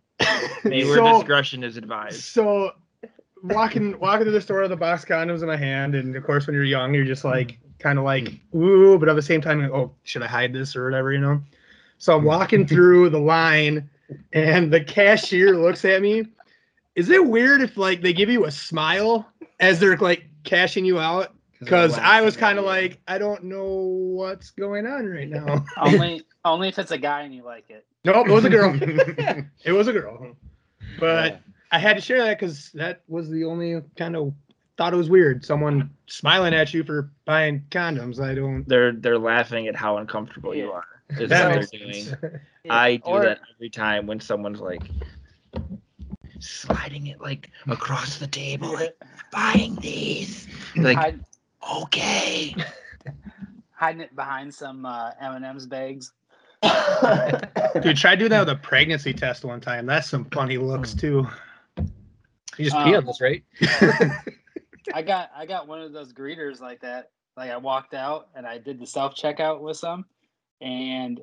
Viewer so, discretion is advised. So, walking walking to the store with a box of condoms in my hand, and of course, when you're young, you're just like, kind of like, ooh, but at the same time, oh, should I hide this or whatever, you know? So I'm walking through the line, and the cashier looks at me. Is it weird if like they give you a smile as they're like cashing you out? Because I was kind of like, I don't know what's going on right now. only, only if it's a guy and you like it. Nope, it was a girl. It was a girl. But yeah. I had to share that because that was the only kind of thought it was weird. Someone smiling at you for buying condoms. I don't. They're they're laughing at how uncomfortable yeah. you are. Is that what they're doing? Yeah. I do or, that every time when someone's like sliding it like across the table, like buying these. Like hide, okay, hiding it behind some uh, M and M's bags. Dude, try doing that with a pregnancy test one time. That's some funny looks too. You just pee um, on this, right? I got I got one of those greeters like that. Like I walked out and I did the self checkout with some, and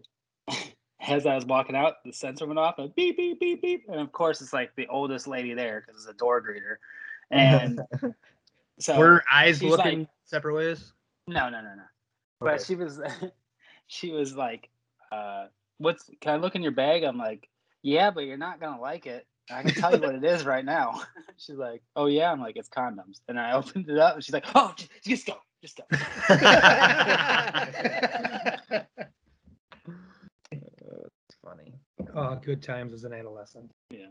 as I was walking out, the sensor went off and beep beep beep beep, and of course it's like the oldest lady there because it's a door greeter, and so were eyes looking like, separate ways? No, no, no, no. Okay. But she was she was like. Uh, what's can I look in your bag? I'm like, yeah, but you're not gonna like it. I can tell you what it is right now. She's like, oh yeah. I'm like, it's condoms. And I opened it up, and she's like, oh, just, just go, just go. It's funny. Oh, good times as an adolescent. Yeah,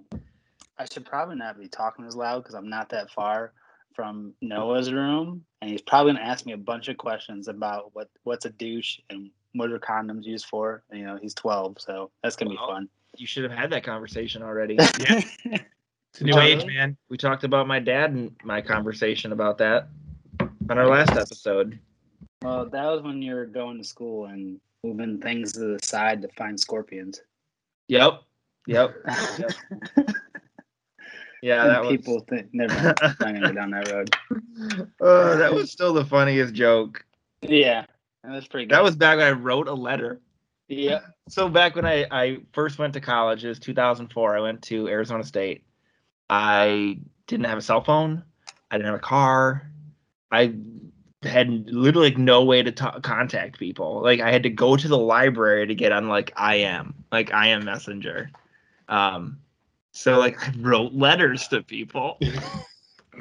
I should probably not be talking as loud because I'm not that far from Noah's room, and he's probably gonna ask me a bunch of questions about what what's a douche and what are condoms used for? You know, he's twelve, so that's going to well, be fun. You should have had that conversation already. Yeah. It's a new totally. age, man. We talked about my dad and my conversation about that on our last episode. Well, that was when you were going to school and moving things to the side to find scorpions. Yep. Yep. yep. Yeah, that people was... think... Never mind. I'm not going to go down that road. Oh, that was still the funniest joke. Yeah. That's pretty good. That was back when I wrote a letter. Yeah. So back when I, I first went to college, it was two thousand four. I went to Arizona State. I didn't have a cell phone. I didn't have a car. I had literally like no way to t- contact people. Like I had to go to the library to get on like I M, like I M Messenger. Um, so like I wrote letters to people.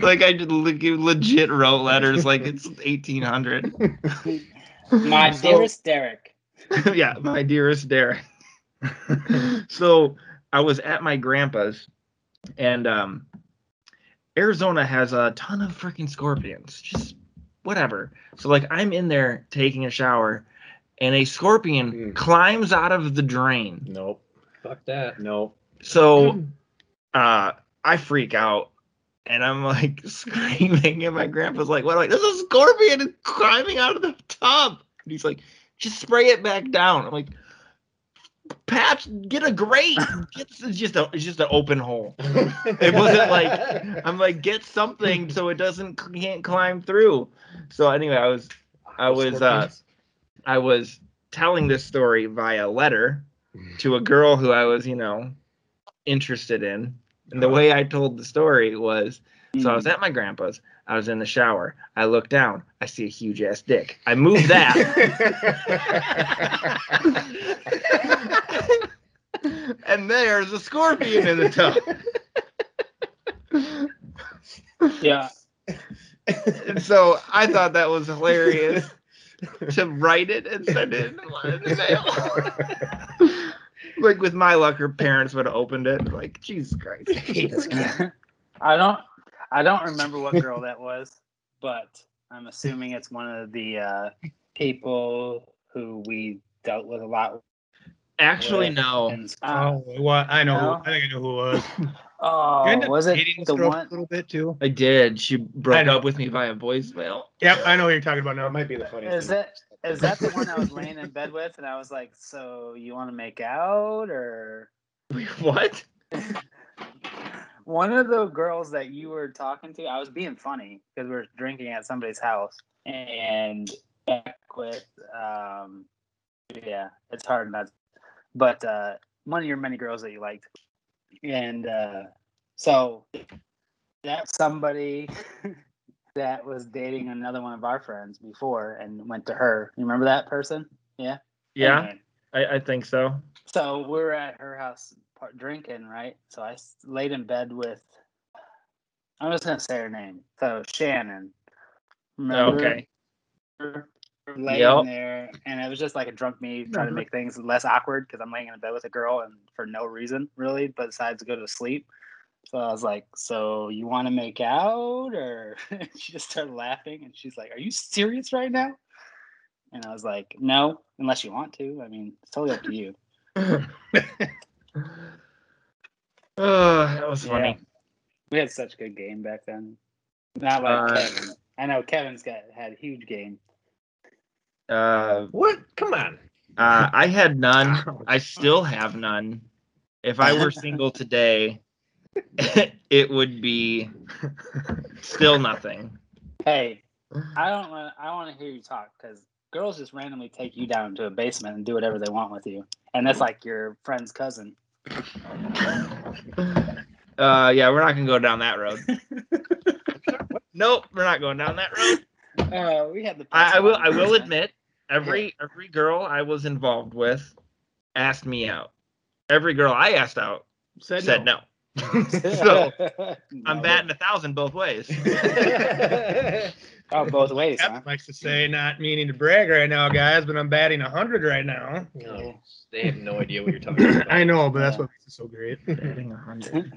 Like I did, legit wrote letters. Like it's eighteen hundred. My so, dearest Derek. Yeah, my dearest Derek. So I was at my grandpa's, and um, Arizona has a ton of freaking scorpions. Just whatever. So like I'm in there taking a shower, and a scorpion mm. climbs out of the drain. Nope. Fuck that. Nope. So uh, I freak out. And I'm like screaming, and my grandpa's like, "What? Like, there's a scorpion climbing out of the tub!" And he's like, "Just spray it back down." I'm like, "Patch, get a grate. It's just a, it's just an open hole." It wasn't like I'm like, "Get something so it doesn't can't climb through." So anyway, I was, I was, uh, I was telling this story via letter to a girl who I was, you know, interested in. And the way I told the story was, so I was at my grandpa's. I was in the shower. I look down. I see a huge ass dick. I move that. And there's a scorpion in the tub. Yeah. And so I thought that was hilarious to write it and send it in the mail. Like, with my luck, her parents would have opened it. Like, Jesus Christ. I don't I don't remember what girl that was, but I'm assuming it's one of the uh, people who we dealt with a lot. Actually, no. And, uh, oh, well, I know. No? Who, I think I know who it was. Oh, you was it dating the one? A little bit too. I did. She broke up with me via voicemail. Yep, I know what you're talking about now. It might be the funniest. Is that is that the one I was laying in bed with, and I was like, "So you want to make out or what?" One of the girls that you were talking to, I was being funny because we were drinking at somebody's house, and back with um, yeah, it's hard not. But uh, one of your many girls that you liked. And uh, so that's somebody that was dating another one of our friends before and went to her. You remember that person? Yeah? Yeah, anyway. I, I think so. So we were at her house drinking, right? So I laid in bed with, I'm just going to say her name. So Shannon. Remember? Okay. Her? Laying yep. there, and it was just like a drunk me trying to make things less awkward because I'm laying in bed with a girl and for no reason really, but besides to go to sleep. So I was like, "So you want to make out?" Or she just started laughing, and she's like, "Are you serious right now?" And I was like, "No, unless you want to. I mean, it's totally up to you." Oh, that was funny. Yeah. We had such a good game back then. Not like uh, Kevin. I know Kevin's got had a huge game. Uh, what? Come on. Uh, I had none. I still have none. If I were single today, it would be still nothing. Hey, I don't want. I want to hear you talk because girls just randomly take you down to a basement and do whatever they want with you, and that's like your friend's cousin. uh, yeah, we're not gonna go down that road. Nope, we're not going down that road. Uh, we had the I, I will. I will admit, every every girl I was involved with asked me out. Every girl I asked out said, said no. no. So no. I'm batting a thousand both ways. Oh, both ways. Huh? Likes to say, not meaning to brag right now, guys, but I'm batting a hundred right now. No, they have no idea what you're talking about. I know, but that's yeah. what makes it so great. Batting a hundred.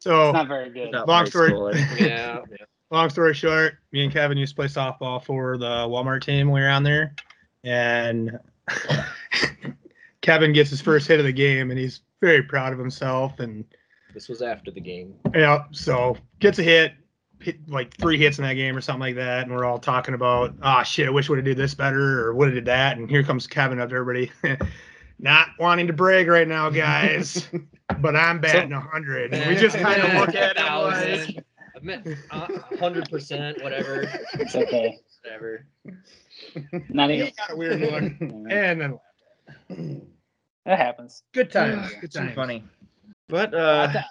So it's not very good. Not long very story. Yeah. yeah. Long story short, me and Kevin used to play softball for the Walmart team when we were on there, and Kevin gets his first hit of the game, and he's very proud of himself. And this was after the game. Yeah, so gets a hit, hit like three hits in that game or something like that, and we're all talking about, ah, oh, shit, I wish would have did this better or would have did that. And here comes Kevin up to everybody, not wanting to brag right now, guys, but I'm batting so, one hundred. And we just kind of look at it like, one hundred percent, whatever. It's okay. Whatever. Not even. He got a weird look. And then laughed. That happens. Good times. Good times. Funny. But, uh, I th-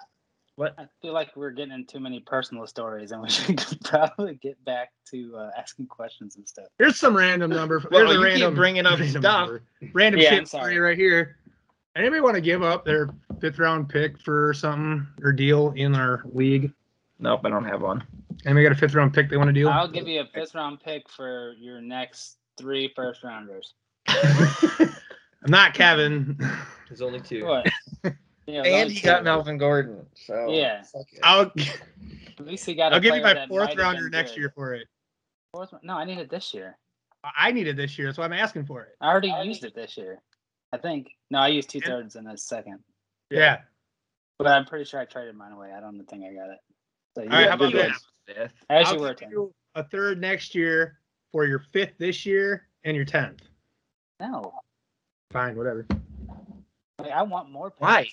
what? I feel like we're getting into too many personal stories, and we should probably get back to uh, asking questions and stuff. Here's some random number. Well, There's well, a random, keep bringing up random stuff. Number. Random yeah, shit for you right here. Anybody want to give up their fifth round pick for something or deal in our league? Nope, I don't have one. Anybody got a fifth round pick they want to deal? I'll give you a fifth round pick for your next three first rounders. I'm not Kevin. There's only two. What? Yeah, and he got Melvin Gordon. So yeah. I'll at least he got I'll give you my fourth rounder next year for it. Fourth, no, I need it this year. I need it this year, that's why I'm asking for it. I already I used need... it this year. I think. No, I used two yeah. thirds in a second. Yeah. But I'm pretty sure I traded mine away. I don't think I got it. So all right, how about this? Fifth. As I'll you were give you a third next year for your fifth this year and your tenth. No. Fine, whatever. Wait, I want more picks. Why?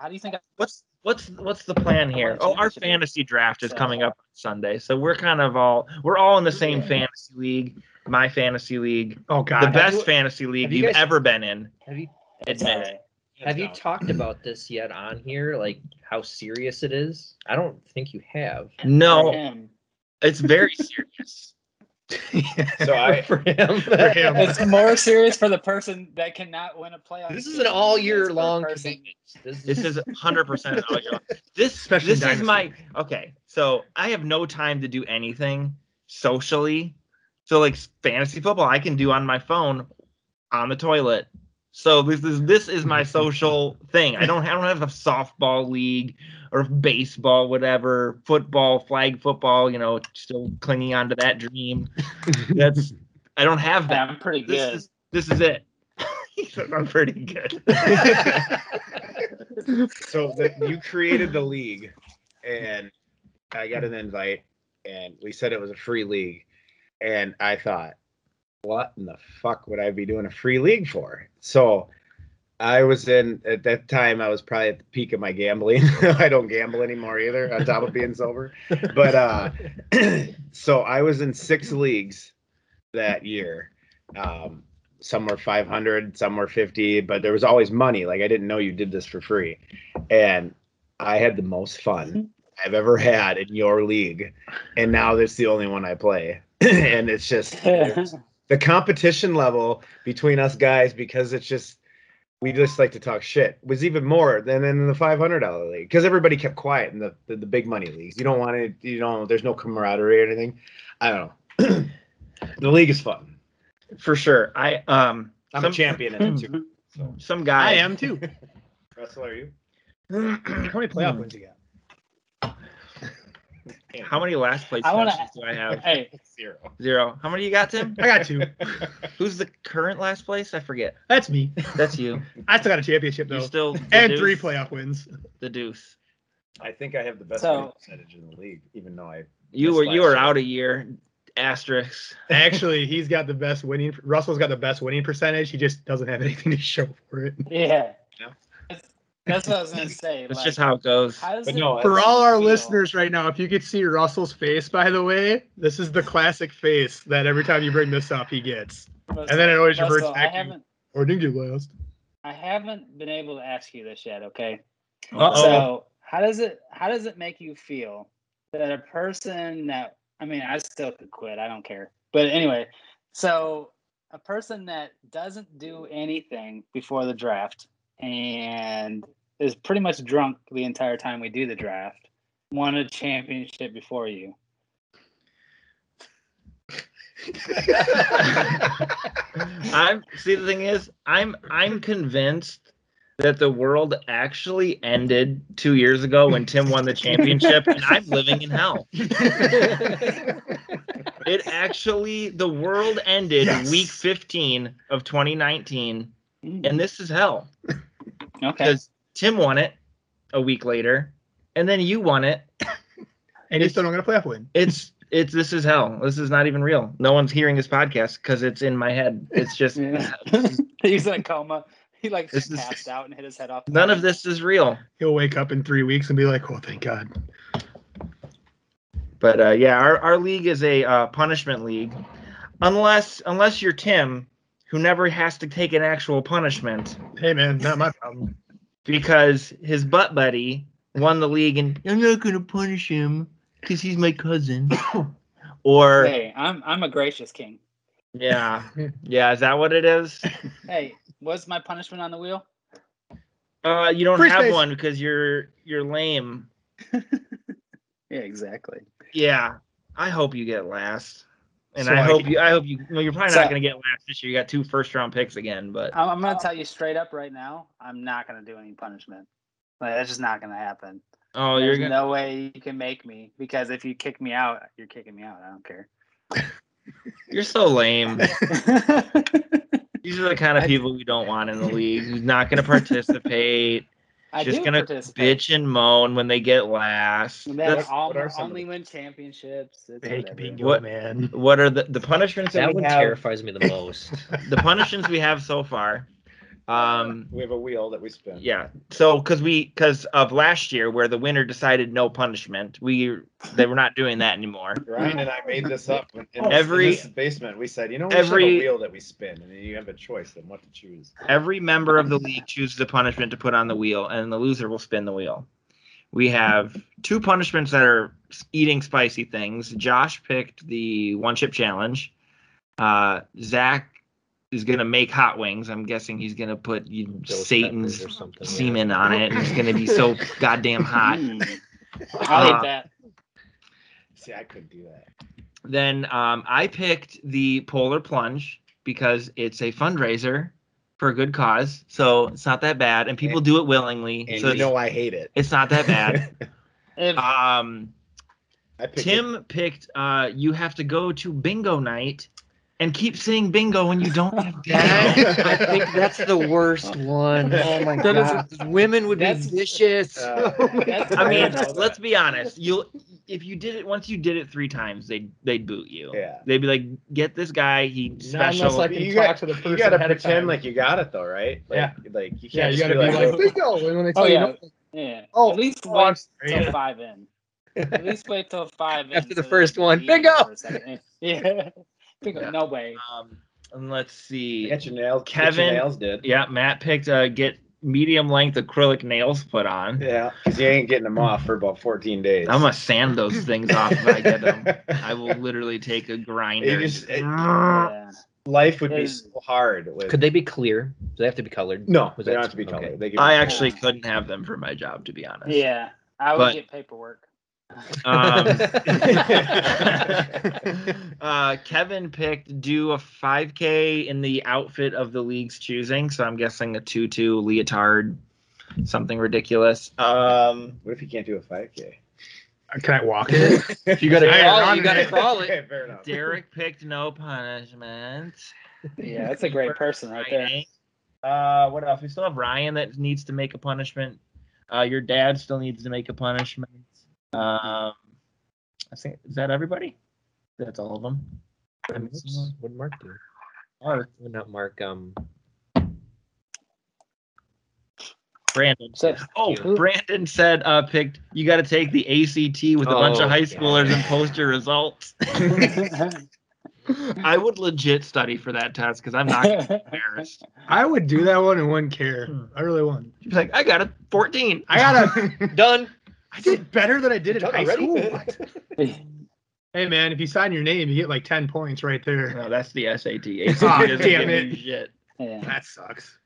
How do you think? I- what's what's what's the plan here? Oh, our fantasy draft is so, coming up on Sunday, so we're kind of all we're all in the same yeah. fantasy league. My fantasy league. Oh God, the best you, fantasy league you you've guys, ever been in. Have you? Admit it. Have you talked about this yet on here? Like how serious it is? I don't think you have. No, it's very serious. yeah, so I for him, for him, it's more serious for the person that cannot win a playoff. This is an all year long commitment. This is one hundred percent all year long. This Especially this dynasty. Is my okay. So I have no time to do anything socially. So like fantasy football, I can do on my phone, on the toilet. So this is this is my social thing. I don't I don't have a softball league or baseball, whatever, football, flag football. You know, still clinging on to that dream. That's I don't have that. I'm pretty good. This is, this is it. I'm pretty good. So the, you created the league, and I got an invite, and we said it was a free league, and I thought, what in the fuck would I be doing a free league for? So I was in, at that time, I was probably at the peak of my gambling. I don't gamble anymore either, on top of being sober. But uh, so I was in six leagues that year. Um, some were five hundred, some were fifty, but there was always money. Like, I didn't know you did this for free. And I had the most fun I've ever had in your league. And now that's the only one I play. And it's just the competition level between us guys, because it's just, we just like to talk shit, was even more than in the five hundred dollars league, because everybody kept quiet in the, the, the big money leagues. You don't want to, you know, there's no camaraderie or anything. I don't know. The league is fun. For sure. I, um, I'm some, a champion in it, too. So. Some guy. I am, too. Russell, are you? How many playoff wins you got? How many last place I wanna, do I have? Hey. Zero. Zero. How many you got, Tim? I got two. Who's the current last place? I forget. That's me. That's you. I still got a championship, though. You still and deuce. Three playoff wins. The deuce. I think I have the best so, percentage in the league, even though I... You were you were year. out a year. Asterisk. Actually, he's got the best winning... Russell's got the best winning percentage. He just doesn't have anything to show for it. Yeah. No? That's what I was gonna say. That's like, just how it goes. How but no, for all our feel? listeners right now, if you could see Russell's face, by the way, this is the classic face that every time you bring this up, he gets. Russell, and then it always reverts back to, or didn't you last? I haven't been able to ask you this yet, okay? Uh-oh. So how does it how does it make you feel that a person that I mean, I still could quit, I don't care. But anyway, so a person that doesn't do anything before the draft and is pretty much drunk the entire time we do the draft, won a championship before you. I'm see the thing is, I'm I'm convinced that the world actually ended two years ago when Tim won the championship, and I'm living in hell. It actually, the world ended yes. week fifteen of twenty nineteen, and this is hell. Okay. Tim won it a week later, and then you won it. And you still don't get a playoff win. It's it's this is hell. This is not even real. No one's hearing this podcast because it's in my head. It's just yeah. He's in a coma. He like this passed is, out and hit his head off. None of this is real. He'll wake up in three weeks and be like, "Oh, thank God." But uh, yeah, our our league is a uh, punishment league, unless unless you're Tim, who never has to take an actual punishment. Hey, man, not my problem. Because his butt buddy won the league, and I'm not going to punish him because he's my cousin. Or hey, I'm I'm a gracious king. Yeah. Yeah, is that what it is? Hey, what's my punishment on the wheel? Uh, You don't Free have space. one because you're, you're lame. Yeah, exactly. Yeah, I hope you get last. And so I hope you. I hope you. Well, you're probably so, not going to get last this year. You got two first round picks again, but I'm, I'm going to tell you straight up right now. I'm not going to do any punishment. Like, that's just not going to happen. Oh, There's you're gonna... no way you can make me, because if you kick me out, you're kicking me out. I don't care. You're so lame. These are the kind of people we don't want in the league. Who's not going to participate. I just going to bitch and moan when they get last. And that That's all, only win championships. Big what, man. What are the, the punishments that, that we have? Terrifies me the most. The punishments we have so far. Um, we have a wheel that we spin. Yeah. So because we because of last year where the winner decided no punishment, we they were not doing that anymore. Ryan and I made this up in, in, every, in this basement. We said, you know, we every have a wheel that we spin, and then you have a choice on what to choose. Every member of the league chooses a punishment to put on the wheel, and the loser will spin the wheel. We have two punishments that are eating spicy things. Josh picked the one chip challenge. Uh, Zach is going to make hot wings. I'm guessing he's going to put you, Satan's semen yeah. on it. It's going to be so goddamn hot. I hate uh, that. See, I couldn't do that. Then um, I picked the Polar Plunge because it's a fundraiser for a good cause. So it's not that bad. And people and, do it willingly. And so you know I hate it. It's not that bad. if, um, I picked Tim it. picked uh, you have to go to bingo night and keep saying bingo when you don't have that. I think that's the worst one. Oh my god. Women would that's, be vicious. Uh, I mean, let's be honest. You if you did it once you did it three times, they'd they'd boot you. Yeah. They'd be like, get this guy, he's special. Unless, like, you, you got to the person. You gotta pretend like you got it though, right? Like, yeah. Like you can't yeah, you gotta be like, like bingo when they tell oh, you. Yeah. No. Yeah. Oh, at least wait till yeah. five in. At least wait till five in. After the so first one. Bingo. Yeah. Yeah. No way. Um, and let's see. Get your nails. Kevin. Your nails did. Yeah, Matt picked uh, get medium length acrylic nails put on. Yeah, because you ain't getting them off for about fourteen days. I'm going to sand those things off if I get them. I will literally take a grinder. Just, it, yeah. Life would it, be so hard. With, could they be clear? Do they have to be colored? No, Was they don't have to be colored. Okay. They I be actually colored. couldn't have them for my job, to be honest. Yeah, I would but, get paperwork. um, uh, Kevin picked do a five K in the outfit of the league's choosing, so I'm guessing a tutu, leotard, something ridiculous. Um, what if you can't do a five K? Can I walk it? If you got to crawl, you got to crawl it. Okay, fair enough. Derek picked no punishment. Yeah, that's a great person right there. Uh, what else? We still have Ryan that needs to make a punishment. Uh, your dad still needs to make a punishment. Um, I think is that everybody? That's all of them. I missed what Mark do? Oh, not Mark. Um, Brandon. Said, oh, you. Brandon said, "Uh, picked. You got to take the A C T with a oh, bunch of high schoolers yeah. and post your results." I would legit study for that test because I'm not gonna be embarrassed. I would do that one and wouldn't care. Hmm. I really wouldn't. She's like, I got a fourteen. I got a done. I did better than I did at high school. Hey, man, if you sign your name, you get like ten points right there. No, that's the S A T. Oh, damn it. Shit. Yeah. That sucks.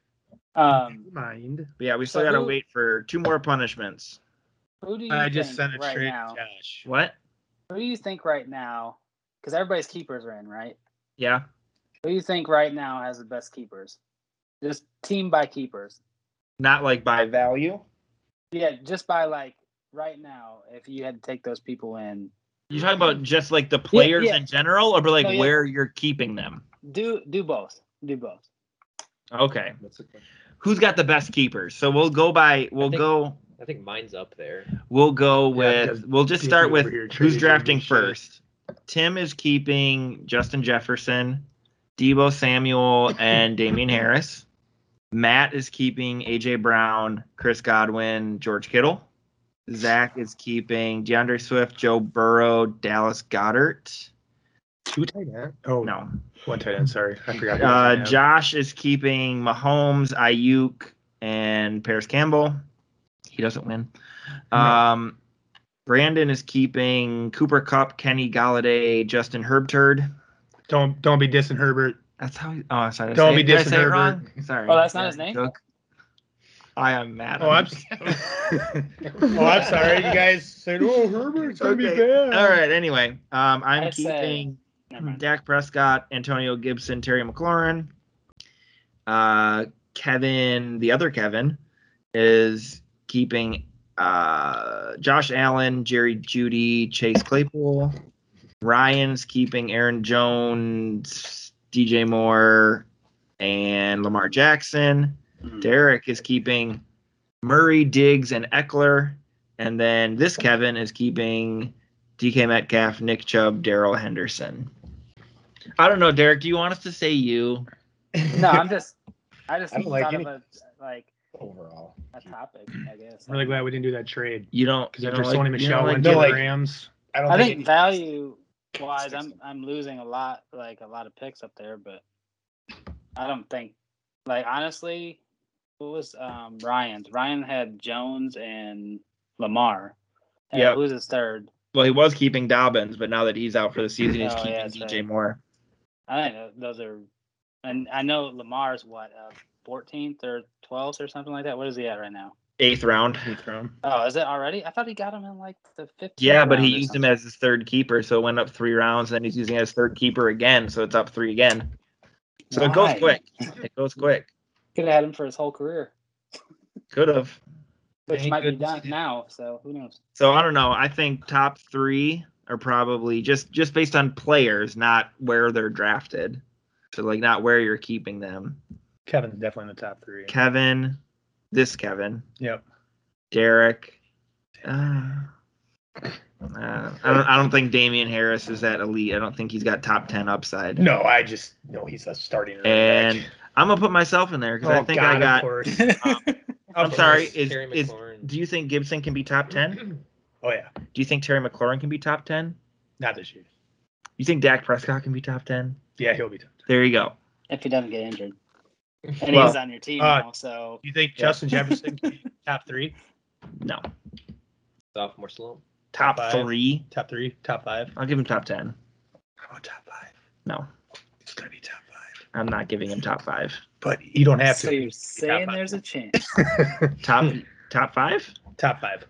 Um, mind. But yeah, we still so got to wait for two more punishments. Who do you I think just sent it right straight now, to Josh. What? Who do you think right now, because everybody's keepers are in, right? Yeah. Who do you think right now has the best keepers? Just team by keepers. Not like by value? Yeah, just by like. Right now, if you had to take those people in, you talking about just like the players yeah, yeah. in general, or like no, yeah. where you're keeping them? Do do both. Do both. Okay. Who's got the best keepers? So we'll go by. We'll I think, go. I think mine's up there. We'll go with. Yeah, we'll just start with who's drafting first. Tim is keeping Justin Jefferson, Deebo Samuel, and Damian Harris. Matt is keeping A J Brown, Chris Godwin, George Kittle. Zach is keeping DeAndre Swift, Joe Burrow, Dallas Goedert. Two tight end? Oh, no. One tight end, sorry. I forgot. Uh, Josh is keeping Mahomes, Ayuk, and Paris Campbell. He doesn't win. Um, no. Brandon is keeping Cooper Kupp, Kenny Golladay, Justin Herbstreit. Don't don't be dissing Herbert. That's how he, oh, sorry. Don't say, be dissing Herbert. Sorry. Oh, that's not yeah, his name? Joke. I am mad. Oh, I'm, oh, I'm sorry. You guys said, oh, Herbert's going to okay. be bad. All right. Anyway, um, I'm I keeping say, Dak Prescott, Antonio Gibson, Terry McLaurin. Uh, Kevin, the other Kevin, is keeping uh, Josh Allen, Jerry Jeudy, Chase Claypool. Ryan's keeping Aaron Jones, D J Moore, and Lamar Jackson. Derek is keeping Murray, Diggs, and Eckler. And then this Kevin is keeping D K Metcalf, Nick Chubb, Darrell Henderson. I don't know, Derek. Do you want us to say you? No, I'm just – I just I think like thought any, of a, like, overall. a topic, I guess. I'm really glad we didn't do that trade. You don't – Because after Sony Michel went to the Rams. I, don't I think, think value-wise, I'm I'm losing a lot, like a lot of picks up there. But I don't think – like, honestly – Who was um, Ryan's? Ryan had Jones and Lamar. Yeah. Who's his third? Well, he was keeping Dobbins, but now that he's out for the season, he's oh, keeping yeah, D J right. Moore. I think those are, and I know Lamar's what, uh, fourteenth or twelfth or something like that. What is he at right now? Eighth round. Eighth round. Oh, is it already? I thought he got him in like the fifteenth. Yeah, but he used him as his third keeper, so it went up three rounds. And then he's using it as third keeper again, so it's up three again. So Why? it goes quick. It goes quick. Could have had him for his whole career. Could have. Which might be done now, so who knows? So I don't know. I think top three are probably just, just based on players, not where they're drafted. So, like, not where you're keeping them. Kevin's definitely in the top three. Kevin. This Kevin. Yep. Derek. Uh, uh, I, don't, I don't think Damian Harris is that elite. I don't think he's got top ten upside. No, I just know he's a starting. And back. I'm going to put myself in there because oh, I think God, I got. Um, I'm course. sorry. Is, is, do you think Gibson can be top ten? Oh, yeah. Do you think Terry McLaurin can be top ten? Not this year. You think Dak Prescott can be top ten? Yeah, he'll be top ten. There you go. If he doesn't get injured. And well, he's on your team uh, now, so. You think yeah. Justin Jefferson can be top three? No. Sophomore slump. Top, top three. Top three. Top five. I'll give him top ten. Oh, top five. No. It's going to be top five. I'm not giving him top five. But you don't have so to. So you're saying there's a chance. top top five? Top five.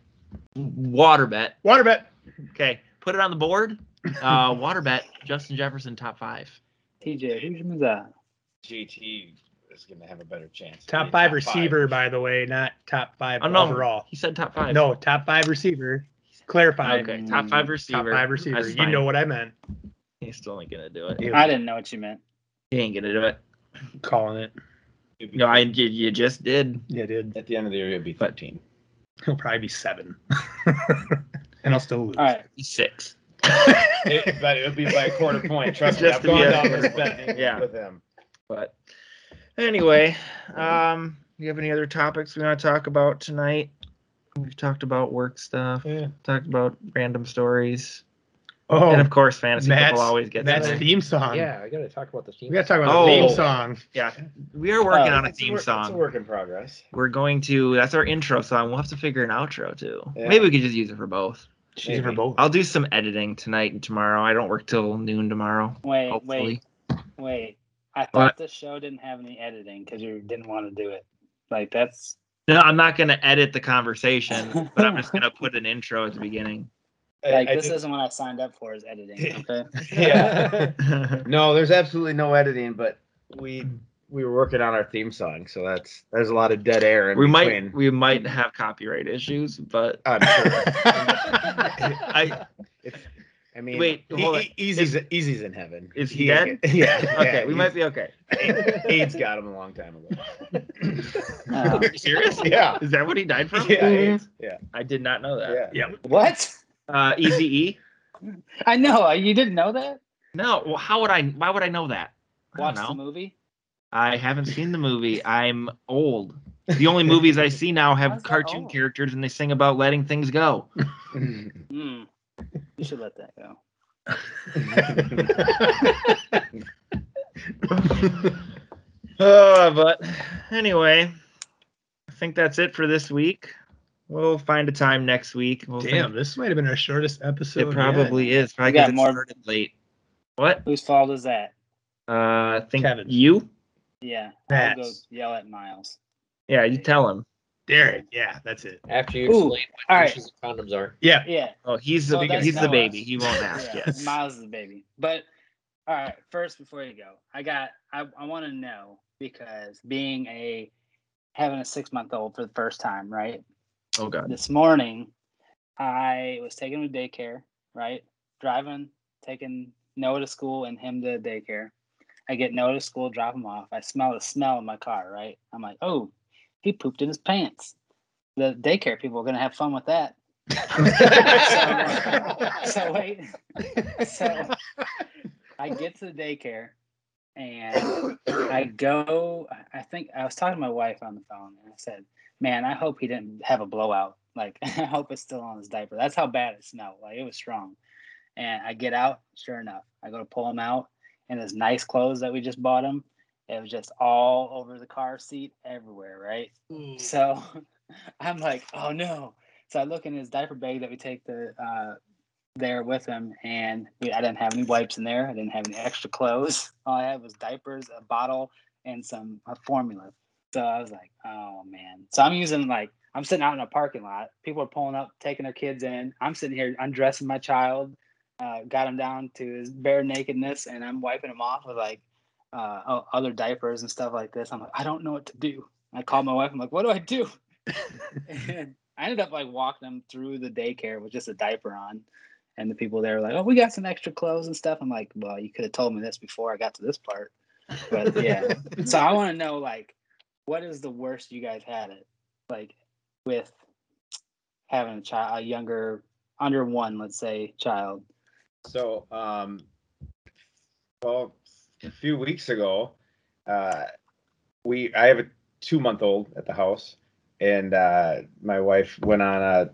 Water bet. Water bet. Okay. Put it on the board. Uh, water bet. Justin Jefferson, top five. T J, who's your that? J T is going to have a better chance. Top five top receiver, five. By the way, not top five oh, no. overall. He said top five. No, top five receiver. Clarify. Okay, top five receiver. Top five receiver. You know what I meant. He's still ain't going to do it. I didn't know what you meant. He ain't going to do it. I'm calling it. No, I did. You just did. Yeah, I did. At the end of the year, it'll be thirteen. He'll probably be seven. And I'll still lose. All right. Six. It, but it'll be by a quarter point. Trust me, I've gone down with betting yeah. with him. But anyway, um, you have any other topics we want to talk about tonight? We've talked about work stuff. Yeah. Talked about random stories. Oh, and of course, fantasy people always get that. That's theme song. Yeah, I got to talk about the theme. We got to talk about oh, the theme song. Yeah, we are working uh, on a theme a work, song. It's a work in progress. We're going to. That's our intro song. We'll have to figure an outro too. Yeah. Maybe we could just use it for both. Just use it for both. I'll do some editing tonight and tomorrow. I don't work till noon tomorrow. Wait, hopefully. wait, wait. I thought what? this show didn't have any editing because you didn't want to do it. Like that's. No, I'm not going to edit the conversation, but I'm just going to put an intro at the beginning. Like, I, I this did. Isn't what I signed up for is editing, okay? Yeah. No, there's absolutely no editing, but we we were working on our theme song, so that's there's a lot of dead air in we between. Might, we might have copyright issues, but... I'm sure. I, it's, I mean, wait, hold e- Easy's, is, Easy's in heaven. Is he, he dead? Yeah. Okay, yeah, we might be okay. AIDS got him a long time ago. Uh, Are you serious? Yeah. Is that what he died from? Yeah, AIDS. Yeah. I did not know that. Yeah. yeah. What? Uh, Eazy-E. I know. You didn't know that? No. Well, how would I? Why would I know that? Watch know. the movie? I haven't seen the movie. I'm old. The only movies I see now have cartoon characters, and they sing about letting things go. Mm. You should let that go. Oh, but anyway, I think that's it for this week. We'll find a time next week. We'll Damn, think. This might have been our shortest episode. It probably yet. is. I got it more started late. What? Whose fault is that? Uh, I think Kevin. You. Yeah. I'll go yell at Miles. Yeah, you tell him. Derek. Yeah, that's it. After you explain Ooh, what right. condoms are. Yeah. Yeah. Oh, he's the so big, he's no the baby. Us. He won't ask. Yeah. Yes. Miles is the baby. But all right, first before you go, I got I I want to know because being a having a six month old for the first time, right? Oh, God. This morning, I was taking him to daycare, right? Driving, taking Noah to school and him to daycare. I get Noah to school, drop him off. I smell the smell in my car, right? I'm like, oh, he pooped in his pants. The daycare people are going to have fun with that. so, so wait. So I get to the daycare and I go, I think I was talking to my wife on the phone and I said, man, I hope he didn't have a blowout. Like, I hope it's still on his diaper. That's how bad it smelled. Like, it was strong. And I get out. Sure enough, I go to pull him out. And his nice clothes that we just bought him, it was just all over the car seat everywhere, right? Ooh. So I'm like, oh, no. So I look in his diaper bag that we take the uh, there with him. And we, I didn't have any wipes in there. I didn't have any extra clothes. All I had was diapers, a bottle, and some a formula. So I was like, oh, man. So I'm using, like, I'm sitting out in a parking lot. People are pulling up, taking their kids in. I'm sitting here undressing my child, uh, got him down to his bare nakedness, and I'm wiping him off with, like, uh, other diapers and stuff like this. I'm like, I don't know what to do. I called my wife. I'm like, what do I do? And I ended up, like, walking him through the daycare with just a diaper on. And the people there were like, oh, we got some extra clothes and stuff. I'm like, well, you could have told me this before I got to this part. But yeah. So I want to know, like, what is the worst you guys had it? Like, with having a child, a younger, under one, let's say, child. So, um, well, a few weeks ago, uh, we I have a two-month-old at the house, and uh, my wife went on a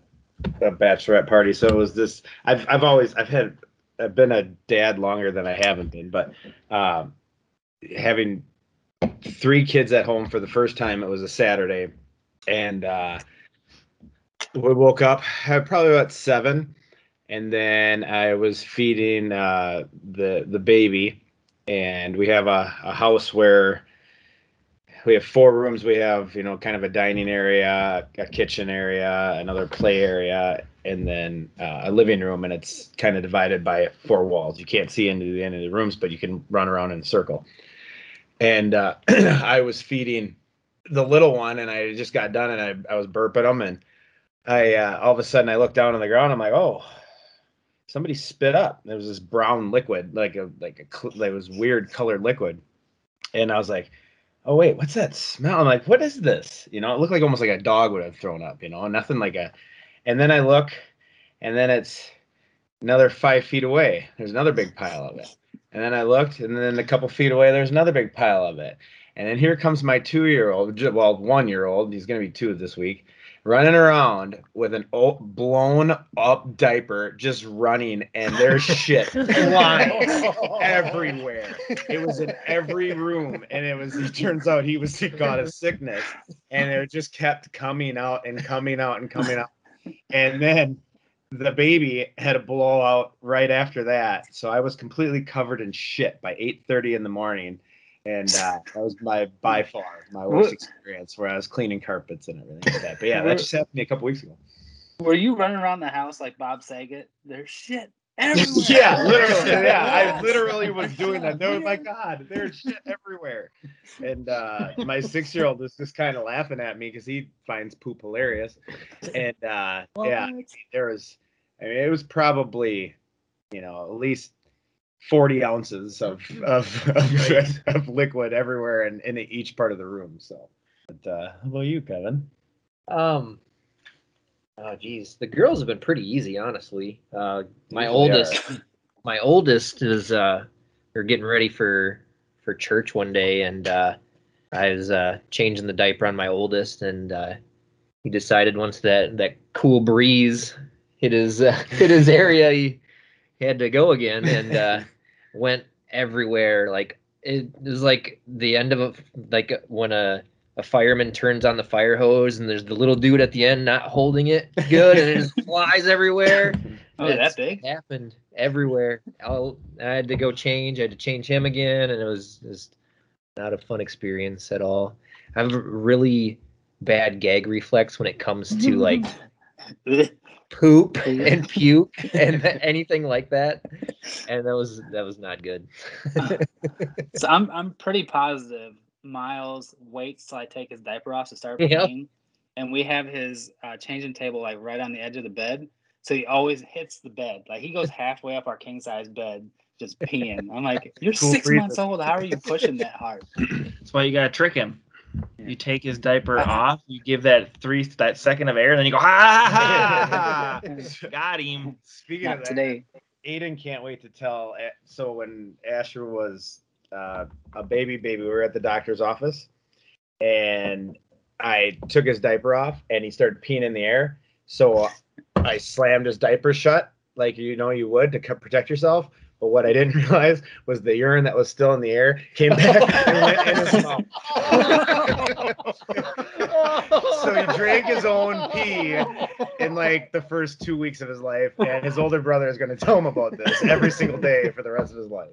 a bachelorette party. So it was this, I've, I've always, I've had, I've been a dad longer than I haven't been, but, um, having three kids at home for the first time, it was a Saturday, and, uh, we woke up probably about seven, and then I was feeding, uh, the, the baby, and we have a, a house where we have four rooms. We have, you know, kind of a dining area, a kitchen area, another play area, and then uh, a living room. And it's kind of divided by four walls. You can't see into the end of the rooms, but you can run around in a circle. And uh, I was feeding the little one, and I just got done, and I, I was burping him. And I uh, all of a sudden I looked down on the ground. I'm like, oh, somebody spit up. There was this brown liquid, like a like a like it was weird colored liquid. And I was like, oh, wait, what's that smell? I'm like, what is this? You know, it looked like almost like a dog would have thrown up, you know, nothing like a. And then I look, and then it's another five feet away. There's another big pile of it. And then I looked, and then a couple feet away, there's another big pile of it. And then here comes my two-year-old, well, one-year-old, he's going to be two this week, running around with an old, blown-up diaper, just running, and there's shit flying everywhere. It was in every room, and it was. It turns out he was he got a sickness, and it just kept coming out and coming out and coming out, and then the baby had a blowout right after that. So I was completely covered in shit by eight thirty in the morning. And uh, that was my, by far, my worst experience, where I was cleaning carpets and everything like that. But yeah, that just happened to me a couple weeks ago. Were you running around the house like Bob Saget? There's shit everywhere. Yeah, literally. Yeah, I literally was doing that. No, my God, there's shit everywhere. And uh, my six-year-old was just kind of laughing at me because he finds poop hilarious. And uh, yeah, there was, I mean, it was probably, you know, at least forty ounces of of, of of liquid everywhere and in each part of the room. So, but uh, how about you, Kevin? Um, oh geez, the girls have been pretty easy, honestly. Uh, my yeah, oldest, my oldest is uh, we're getting ready for for church one day, and uh, I was uh, changing the diaper on my oldest, and uh, he decided once that that cool breeze hit his uh, hit his area. He, He had to go again and uh, went everywhere. Like it was like the end of a, like when a, a fireman turns on the fire hose and there's the little dude at the end not holding it good and it just flies everywhere. Oh, it's, that's big. Happened everywhere. I'll, I had to go change. I had to change him again, and it was just not a fun experience at all. I have a really bad gag reflex when it comes to like. Poop and puke and anything like that, and that was that was not good. uh, so I'm I'm pretty positive Miles waits till I take his diaper off to start peeing, yep. And we have his uh, changing table like right on the edge of the bed, so he always hits the bed. Like he goes halfway up our king size bed just peeing. I'm like, you're cool six freezer. Months old. How are you pushing that hard? That's why you gotta trick him. You take his diaper off, you give that three that second of air, and then you go, ha ha ha, got him. Speaking Not of that, today. Aiden can't wait to tell. So when Asher was uh, a baby baby, we were at the doctor's office, and I took his diaper off, and he started peeing in the air. So I slammed his diaper shut, like you know you would, to protect yourself. But what I didn't realize was the urine that was still in the air came back and went in his mouth. So he drank his own pee in like the first two weeks of his life, and his older brother is going to tell him about this every single day for the rest of his life.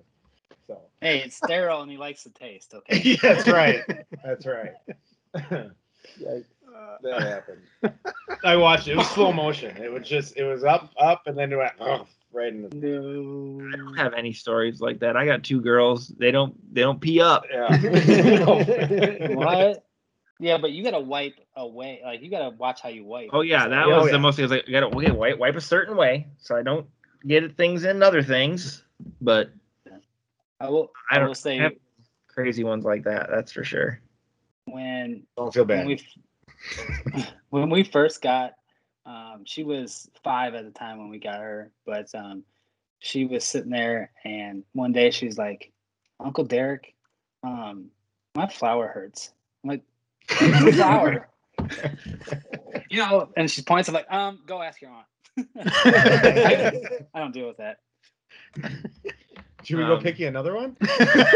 So hey, it's sterile, and he likes the taste. Okay, yeah, that's right. That's right. Yikes. That happened. I watched it. It was slow motion. It was just it was up, up, and then it went. Oh. Right in the no. I don't have any stories like that. I got two girls. They don't they don't pee up. Yeah. What? Yeah, but you gotta wipe away. Like you gotta watch how you wipe. Oh yeah, that so, was yeah. the most thing. Like, you gotta okay, wipe wipe a certain way so I don't get things and other things, but I will. I, I will don't say have crazy ones like that. That's for sure. When don't feel bad. When we, when we first got, um, she was five at the time when we got her, but um, she was sitting there, and one day she's like, "Uncle Derek, um, my flower hurts." I'm like, "My flower." You know, and she points. I'm like, um, go ask your aunt. I don't deal with that. Should we um, go pick you another one?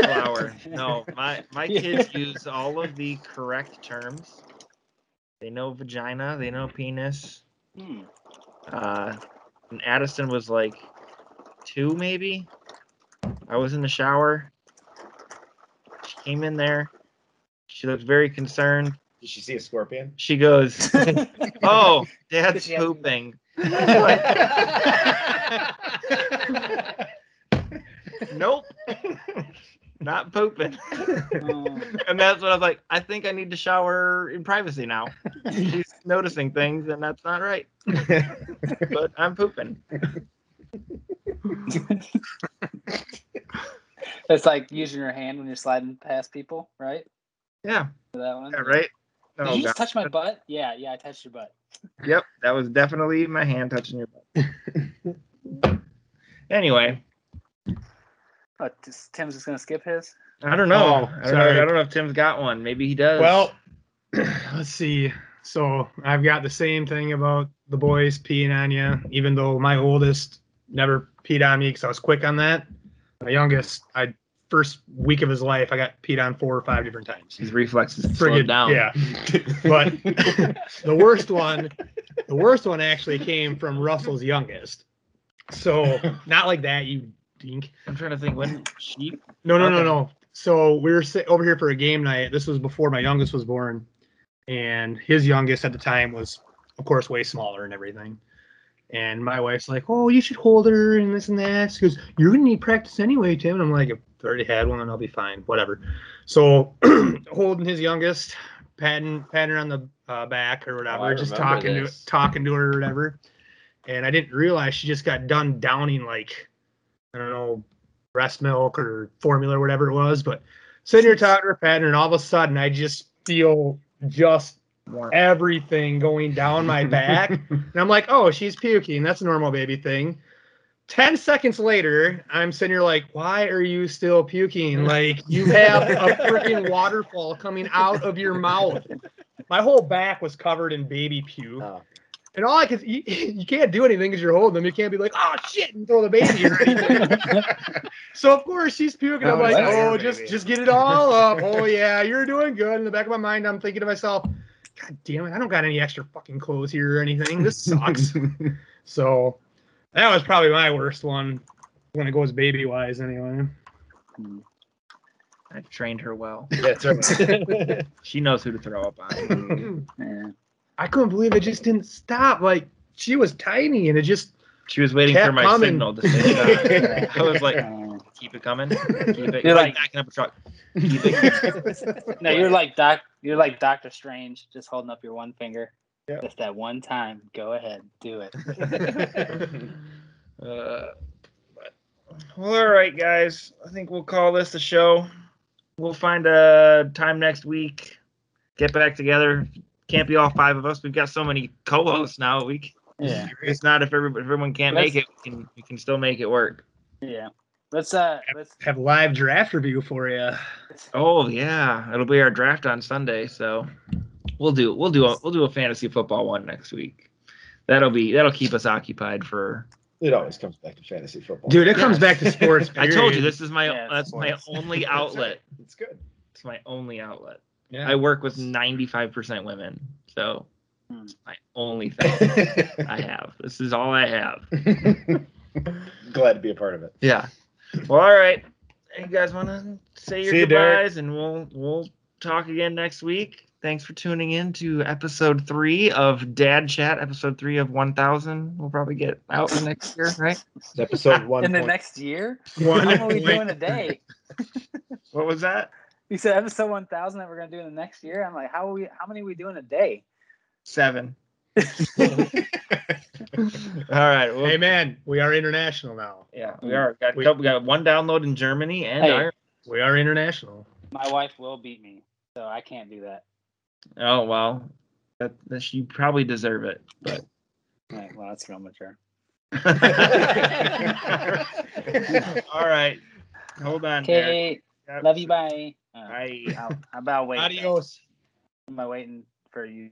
Flower. No, my my kids yeah. use all of the correct terms. They know vagina. They know penis. Hmm. Uh, and Addison was like two, maybe. I was in the shower. She came in there. She looked very concerned. Did she see a scorpion? She goes, "Oh, Dad's pooping." Nope. Not pooping. Oh. And that's what I was like, I think I need to shower in privacy now. She's noticing things, and that's not right. But I'm pooping. It's like using your hand when you're sliding past people, right? Yeah. That one. Yeah, right? Did oh, you just God. touch my butt? Yeah, yeah, I touched your butt. Yep, that was definitely my hand touching your butt. Anyway. What, is Tim's just going to skip his? I don't know. Oh, I, don't know I don't know if Tim's got one. Maybe he does. Well, let's see. So I've got the same thing about the boys peeing on you, even though my oldest never peed on me because I was quick on that. My youngest, I... first week of his life, I got peed on four or five different times. His reflexes friggin' slowed down. Yeah. But the worst one, the worst one actually came from Russell's youngest. So not like that, you dink. I'm trying to think, when sheep? No, no, okay. no, no. So we were sit- over here for a game night. This was before my youngest was born. And his youngest at the time was, of course, way smaller and everything. And my wife's like, "Oh, you should hold her and this and that." She goes, "You're going to need practice anyway, Tim." And I'm like, I already had one, and I'll be fine. Whatever. So holding his youngest, patting, patting her on the uh, back or whatever, oh, just talking this. to talking to her or whatever. And I didn't realize she just got done downing, like, I don't know, breast milk or formula or whatever it was. But sitting here talking to her, patting her, and all of a sudden I just feel just warm. Everything going down my back. And I'm like, oh, she's puking. That's a normal baby thing. Ten seconds later, I'm sitting here like, why are you still puking? Like, you have a freaking waterfall coming out of your mouth. My whole back was covered in baby puke. Oh. And all I could, you, you can't do anything because you're holding them. You can't be like, oh, shit, and throw the baby or anything. So, of course, she's puking. I'm oh, like, oh, just, just get it all up. Oh, yeah, you're doing good. In the back of my mind, I'm thinking to myself, God damn it, I don't got any extra fucking clothes here or anything. This sucks. So... that was probably my worst one when it goes baby-wise, anyway. I've trained her well. Yeah, right. She knows who to throw up on. Yeah. I couldn't believe it just didn't stop. Like, she was tiny, and it just She was waiting for my coming. signal to say I was like, keep it coming. Keep it. You're like, like backing up a truck. Keep it. No, you're like doc. You're like Doctor Strange, just holding up your one finger. Yep. Just that one time. Go ahead. Do it. uh, but, well, all right, guys. I think we'll call this a show. We'll find a time next week. Get back together. Can't be all five of us. We've got so many co-hosts now. We can, yeah. It's not if everybody, if everyone can't let's, make it, we can, we can still make it work. Yeah. Let's uh. Let's have, have a live draft review for you. Oh, yeah. It'll be our draft on Sunday, so... We'll do we'll do a we'll do a fantasy football one next week. That'll be that'll keep us occupied for. It always comes back to fantasy football, dude. It comes yeah. back to sports. Period. I told you this is my yeah, that's sports. my only outlet. It's good. It's my only outlet. Yeah. I work with ninety-five percent women, so hmm. it's my only thing I have. This is all I have. Glad to be a part of it. Yeah. Well, all right. You guys want to say your See goodbyes, you, and we'll we'll talk again next week. Thanks for tuning in to episode three of Dad Chat, episode three of one thousand. We'll probably get out in the next year, right? Episode one. In the next year? What are we doing a day? What was that? You said episode one thousand that we're going to do in the next year. I'm like, how are we? How many are we doing a day? Seven. right. Well, hey, man, we are international now. Yeah, we are. Got, we, we got one download in Germany and hey, Ireland. We are international. My wife will beat me, so I can't do that. Oh, well, that, that you probably deserve it. But. All right, well, that's real mature. All right. Hold on. Okay. Love you. Bye. Uh, bye. How about waiting? Adios. Am I waiting for you